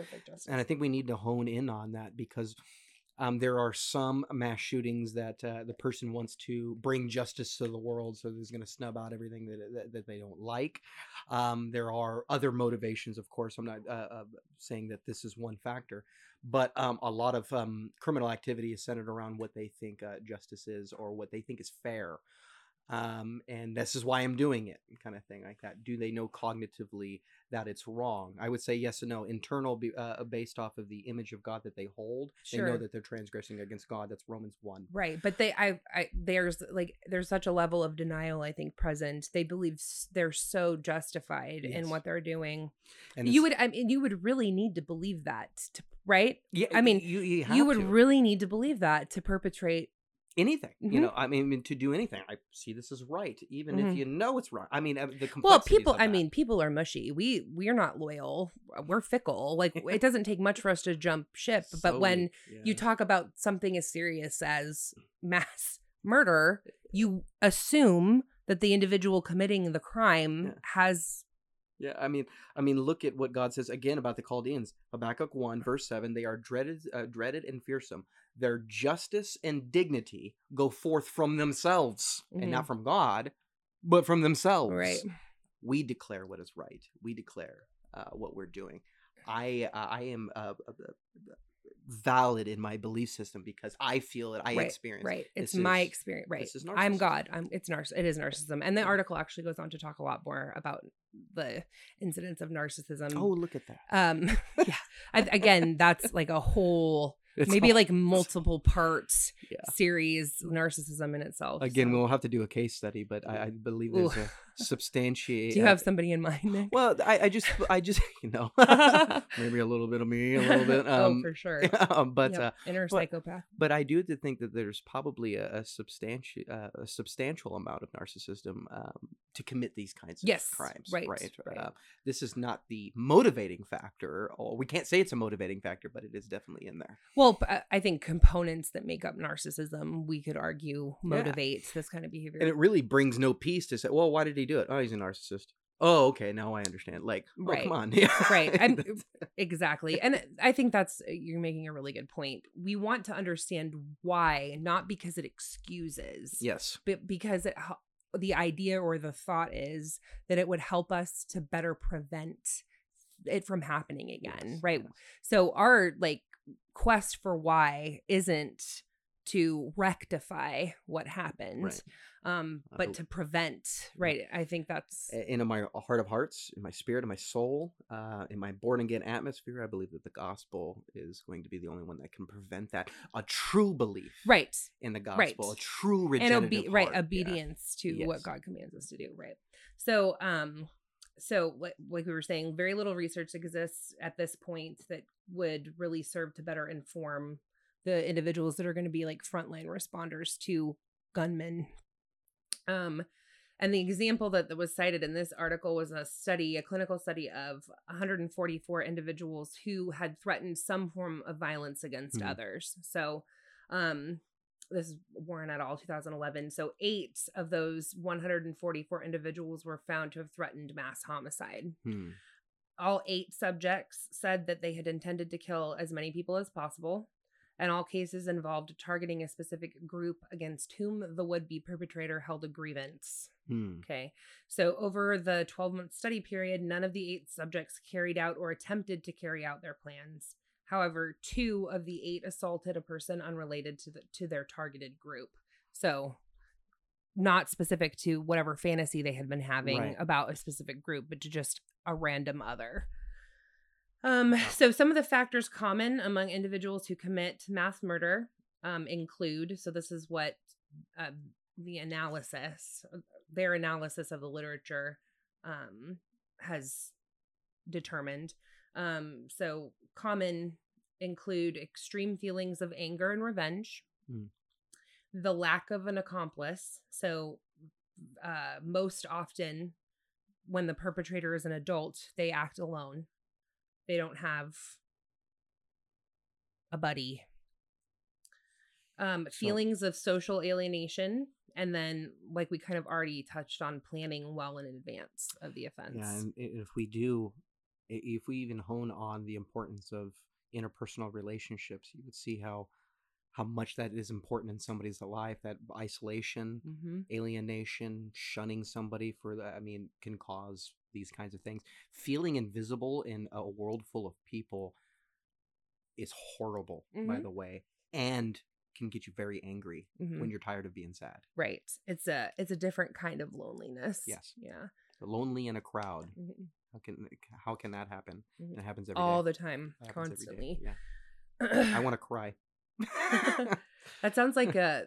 And I think we need to hone in on that, because there are some mass shootings that the person wants to bring justice to the world, so they're going to snub out everything that they don't like. There are other motivations, of course. I'm not saying that this is one factor, but a lot of criminal activity is centered around what they think justice is, or what they think is fair. And this is why I'm doing it, kind of thing like that. Do they know cognitively that it's wrong? I would say yes and no. Internal, based off of the image of God that they hold, sure. They know that they're transgressing against God. That's Romans 1. Right. But there's such a level of denial, I think, present. They believe they're so justified in what they're doing. And you would really need to believe that, right? Yeah. I mean, you would really need to believe that to perpetrate anything, mm-hmm. To do anything. I see this is right, even mm-hmm. if you know it's wrong. The complexities. Well, people. People are mushy. We're not loyal. We're fickle. Like it doesn't take much for us to jump ship. So, but when you talk about something as serious as mass murder, you assume that the individual committing the crime has. Yeah, look at what God says again about the Chaldeans. Habakkuk 1, verse 7, they are dreaded and fearsome. Their justice and dignity go forth from themselves, mm-hmm. and not from God, but from themselves. Right. We declare what is right. We declare what we're doing. I am valid in my belief system because I feel it. I experience it. Right. It's my experience. Right. This is narcissism. I'm God. It is narcissism. And the article actually goes on to talk a lot more about the incidence of narcissism. Oh, look at that. Yeah. Again, that's like a whole, multiple parts series, narcissism in itself. Again, so. We'll have to do a case study, but I believe there's a substantiate. Do you have somebody in mind, Nick? Well, I just, maybe a little bit of me, a little bit. Oh, for sure. But inner psychopath. But I do think that there's probably a substantial amount of narcissism to commit these kinds of crimes. Right. This is not the motivating factor, or we can't say it's a motivating factor, but it is definitely in there. Well, I think components that make up narcissism, we could argue, motivates this kind of behavior. And it really brings no peace to say, well, why did he do it? Oh, he's a narcissist. Oh, okay. Now I understand. Like, come on. Right. Exactly. And I think you're making a really good point. We want to understand why, not because it excuses. Yes. But because the idea or the thought is that it would help us to better prevent it from happening again. Yes. Right. So our quest for why isn't to rectify what happened, right. But to prevent, right? I think that's in my heart of hearts, in my spirit, in my soul, in my born again atmosphere. I believe that the gospel is going to be the only one that can prevent that. A true belief, right, in the gospel, right. A true regenerative and obedience to what God commands us to do, right? So, like we were saying, very little research exists at this point that would really serve to better inform the individuals that are going to be frontline responders to gunmen. And the example that was cited in this article was a clinical study of 144 individuals who had threatened some form of violence against others. So this is Warren et al., 2011. So 8 of those 144 individuals were found to have threatened mass homicide. All 8 subjects said that they had intended to kill as many people as possible, and all cases involved targeting a specific group against whom the would-be perpetrator held a grievance. Okay. So over the 12-month study period, none of the 8 subjects carried out or attempted to carry out their plans. However, 2 of the 8 assaulted a person unrelated to their targeted group. So not specific to whatever fantasy they had been having about a specific group, but to just a random other. So some of the factors common among individuals who commit mass murder include, so this is what their analysis of the literature has determined. So common include extreme feelings of anger and revenge, the lack of an accomplice. So most often when the perpetrator is an adult, they act alone. They don't have a buddy. Feelings of social alienation. And then, like we kind of already touched on, planning well in advance of the offense. Yeah, and if we even hone on the importance of interpersonal relationships, you would see how much that is important in somebody's life. That isolation, alienation, shunning somebody for that, can cause these kinds of things. Feeling invisible in a world full of people is horrible, by the way, and can get you very angry when you're tired of being sad. Right. It's a different kind of loneliness. Yes. Yeah. Lonely in a crowd. Mm-hmm. How can that happen? Mm-hmm. And it happens every day. All the time. Constantly. Yeah. I want to cry. That sounds like a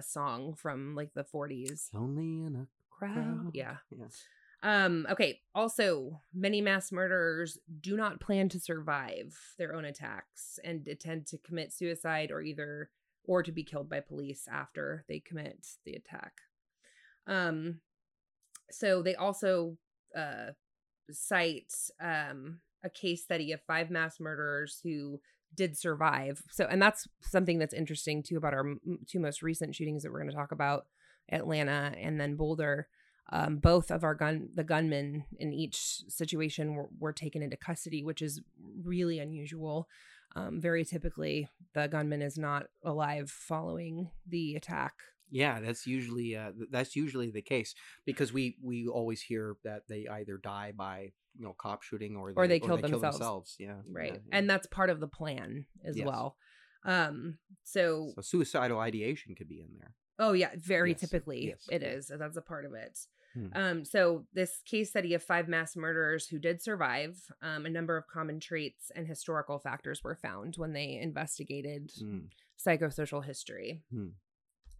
song from like the 40s. Lonely in a crowd. Yeah. Yes. Okay. Also, many mass murderers do not plan to survive their own attacks and tend to commit suicide or to be killed by police after they commit the attack. So they also cite a case study of 5 mass murderers who did survive. So, and that's something that's interesting too about our two most recent shootings that we're going to talk about, Atlanta and then Boulder. Both of the gunmen in each situation were taken into custody, which is really unusual. Very typically, the gunman is not alive following the attack. Yeah, that's usually the case, because we always hear that they either die by cop shooting or they kill themselves. Yeah, right. Yeah, yeah. And that's part of the plan as well. So suicidal ideation could be in there. Oh yeah, typically it is. That's a part of it. So this case study of 5 mass murderers who did survive, a number of common traits and historical factors were found when they investigated psychosocial history.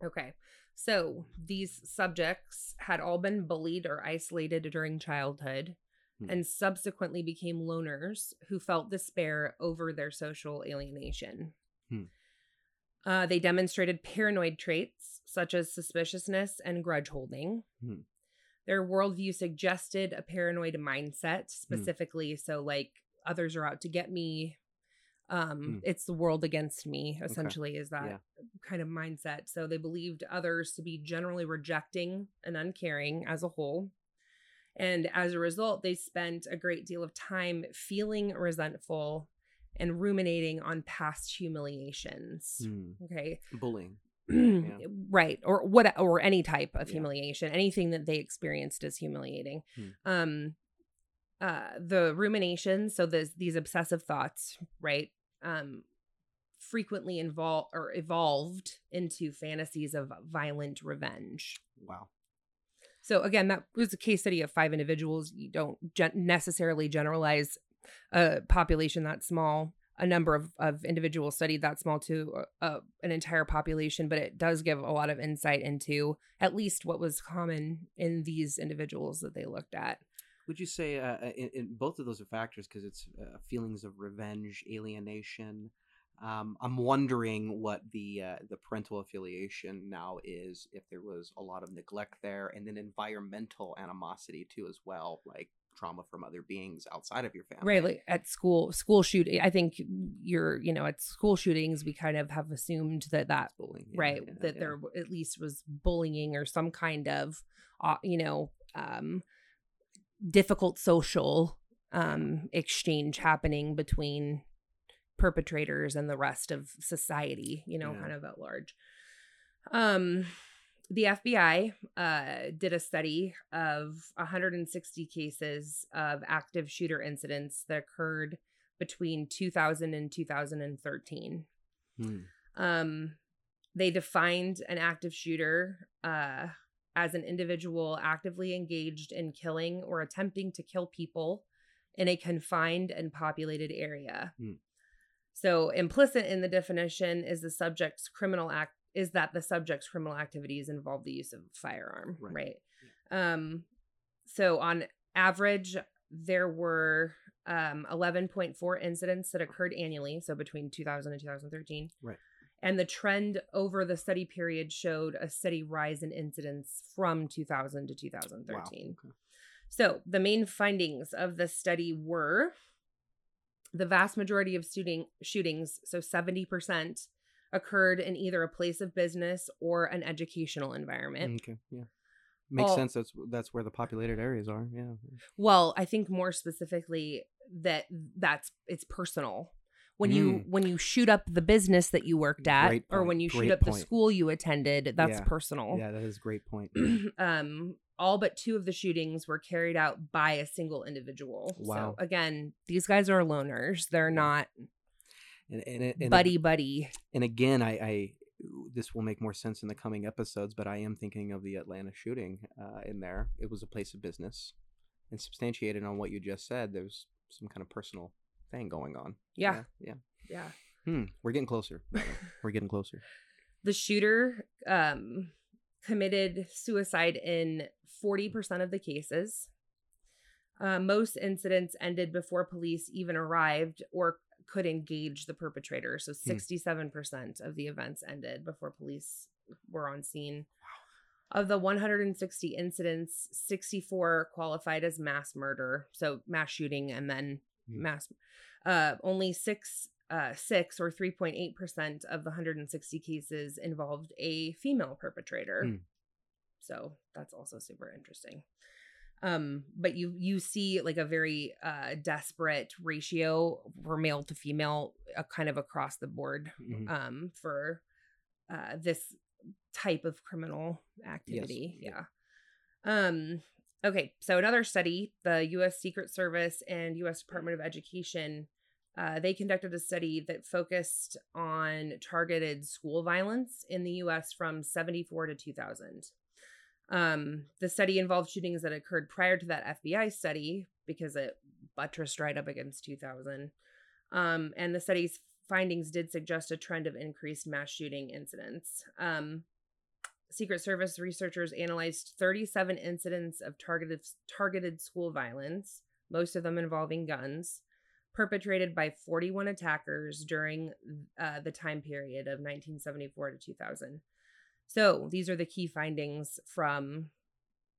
Okay, so these subjects had all been bullied or isolated during childhood and subsequently became loners who felt despair over their social alienation. They demonstrated paranoid traits such as suspiciousness and grudge holding. Their worldview suggested a paranoid mindset, specifically. So like, others are out to get me. It's the world against me, essentially, is that kind of mindset. So they believed others to be generally rejecting and uncaring as a whole. And as a result, they spent a great deal of time feeling resentful and ruminating on past humiliations. Okay. Bullying. Yeah. Right. Or any type of humiliation, anything that they experienced as humiliating. The ruminations, so these obsessive thoughts, right, frequently evolved into fantasies of violent revenge. Wow. So again, that was a case study of 5 individuals. You don't necessarily generalize a population that small, a number of individuals studied that small to an entire population, but it does give a lot of insight into at least what was common in these individuals that they looked at. Would you say in both of those are factors, because it's feelings of revenge, alienation. I'm wondering what the parental affiliation now is, if there was a lot of neglect there, and then environmental animosity too as well, like trauma from other beings outside of your family. Right, like at school shooting. I think at school shootings, we kind of have assumed that bullying, there at least was bullying or some kind of, difficult social exchange happening between perpetrators and the rest of society, kind of at large. The FBI did a study of 160 cases of active shooter incidents that occurred between 2000 and 2013. They defined an active shooter as an individual actively engaged in killing or attempting to kill people in a confined and populated area. So implicit in the definition is that the subject's criminal activities involve the use of a firearm, right? Yeah. So on average, there were 11.4 incidents that occurred annually, so between 2000 and 2013. Right. And the trend over the study period showed a steady rise in incidents from 2000 to 2013. Wow. Okay. So the main findings of the study were the vast majority of shootings, so 70%, occurred in either a place of business or an educational environment. Okay, yeah. Makes sense. That's where the populated areas are. Yeah. Well, I think more specifically that's it's personal. When you shoot up the business that you worked at, or when you shoot up the school you attended, that's personal. Yeah, that is a great point. All but two of the shootings were carried out by a single individual. Wow. So again, these guys are loners. They're not buddy. And again, I this will make more sense in the coming episodes, but I am thinking of the Atlanta shooting in there. It was a place of business. And substantiated on what you just said, there's some kind of personal thing going on. Yeah. Yeah. Yeah. We're getting closer. We're getting closer. The shooter committed suicide in 40% of the cases. Most incidents ended before police even arrived or could engage the perpetrator. So 67% of the events ended before police were on scene. Wow. Of the 160 incidents, 64 qualified as mass murder. So mass shooting and then mass. Only six or 3.8% of the 160 cases involved a female perpetrator. So that's also super interesting. But you see like a very desperate ratio for male to female, kind of across the board for this type of criminal activity. Yes. Yeah. Okay. So another study, the U.S. Secret Service and U.S. Department of Education, they conducted a study that focused on targeted school violence in the U.S. from 1974 to 2000. The study involved shootings that occurred prior to that FBI study because it buttressed right up against 2000. And the study's findings did suggest a trend of increased mass shooting incidents. Secret Service researchers analyzed 37 incidents of targeted school violence, most of them involving guns, perpetrated by 41 attackers during the time period of 1974 to 2000. So these are the key findings from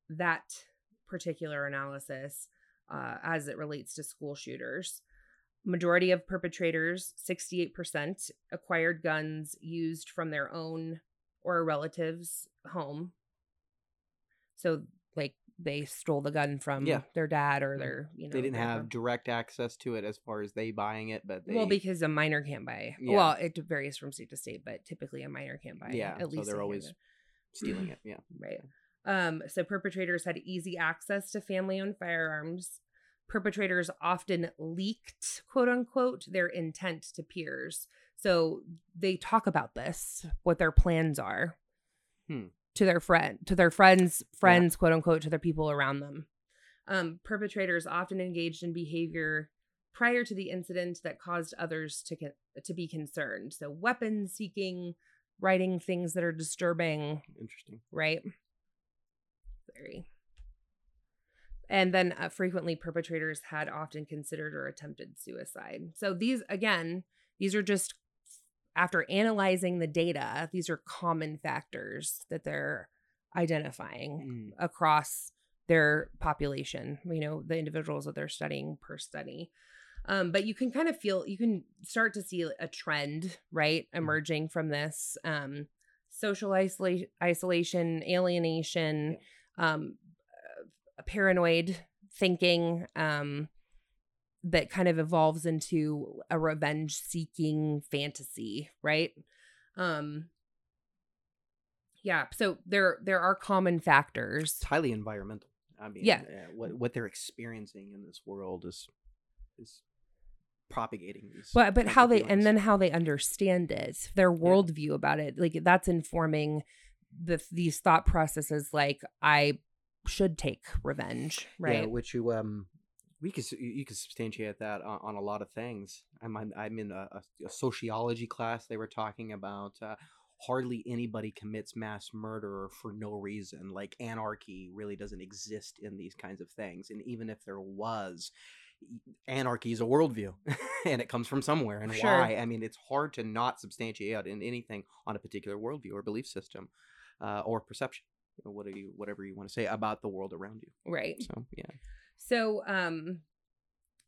that particular analysis as it relates to school shooters. Majority of perpetrators, 68%, acquired guns used from their own or a relative's home. So like they stole the gun from their dad or their, they didn't have direct access to it as far as they buying it, but well, because a minor can't buy. Yeah. Well, it varies from state to state, but typically a minor can't buy. Yeah. At least so they're always stealing it. Yeah. Right. So perpetrators had easy access to family-owned firearms. Perpetrators often leaked, quote unquote, their intent to peers. So they talk about this, what their plans are to their friends, quote unquote, to their people around them. Perpetrators often engaged in behavior prior to the incident that caused others to be concerned. So weapon seeking, writing things that are disturbing. Interesting. Right. Very. And then frequently perpetrators had often considered or attempted suicide. So these are just, after analyzing the data, these are common factors that they're identifying across their population, the individuals that they're studying per study. But you can kind of you can start to see a trend, right, emerging from this. Social isolation, alienation, paranoid thinking that kind of evolves into a revenge-seeking fantasy, right? So there are common factors. It's highly environmental. I mean, what they're experiencing in this world is propagating these. But how they feelings. And then how they understand it, their worldview about it, like that's informing these thought processes. Like I should take revenge, right? Yeah, which you you could substantiate that on a lot of things. I'm in a sociology class. They were talking about hardly anybody commits mass murder for no reason. Like anarchy really doesn't exist in these kinds of things. And even if there was, anarchy is a worldview, and it comes from somewhere. And sure. Why? I mean, it's hard to not substantiate in anything on a particular worldview or belief system or perception. whatever you want to say about the world around you. Right. So, yeah. So,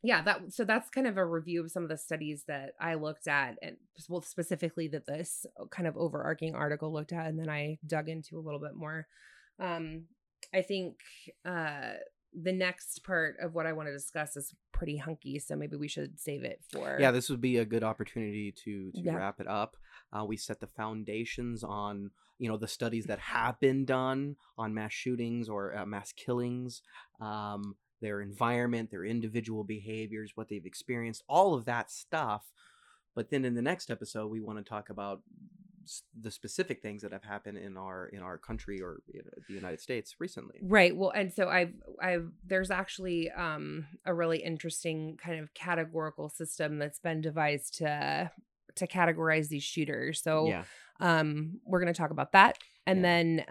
yeah, so that's kind of a review of some of the studies that I looked at, and well, specifically that this kind of overarching article looked at, and then I dug into a little bit more. I think the next part of what I want to discuss is pretty hunky, so maybe we should save it for... Yeah, this would be a good opportunity to wrap it up. We set the foundations on, you know, the studies that have been done on mass shootings or mass killings, their environment, their individual behaviors, what they've experienced, all of that stuff. But then in the next episode, we want to talk about the specific things that have happened in our country or the United States recently. Right. Well, and so there's actually a really interesting kind of categorical system that's been devised to categorize these shooters. So yeah. We're going to talk about that. And then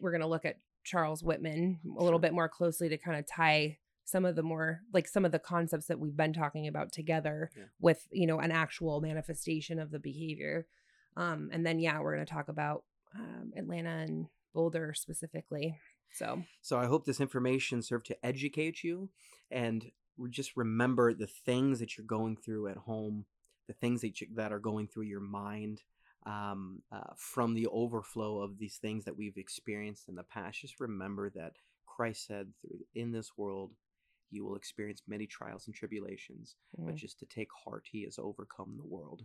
we're going to look at Charles Whitman a little bit more closely to kind of tie some of the concepts that we've been talking about together with, you know, an actual manifestation of the behavior. And then, we're going to talk about Atlanta and Boulder specifically. So I hope this information served to educate you, and just remember the things that you're going through at home, the things that are going through your mind from the overflow of these things that we've experienced in the past. Just remember that Christ said, in this world, you will experience many trials and tribulations, but just to take heart, he has overcome the world.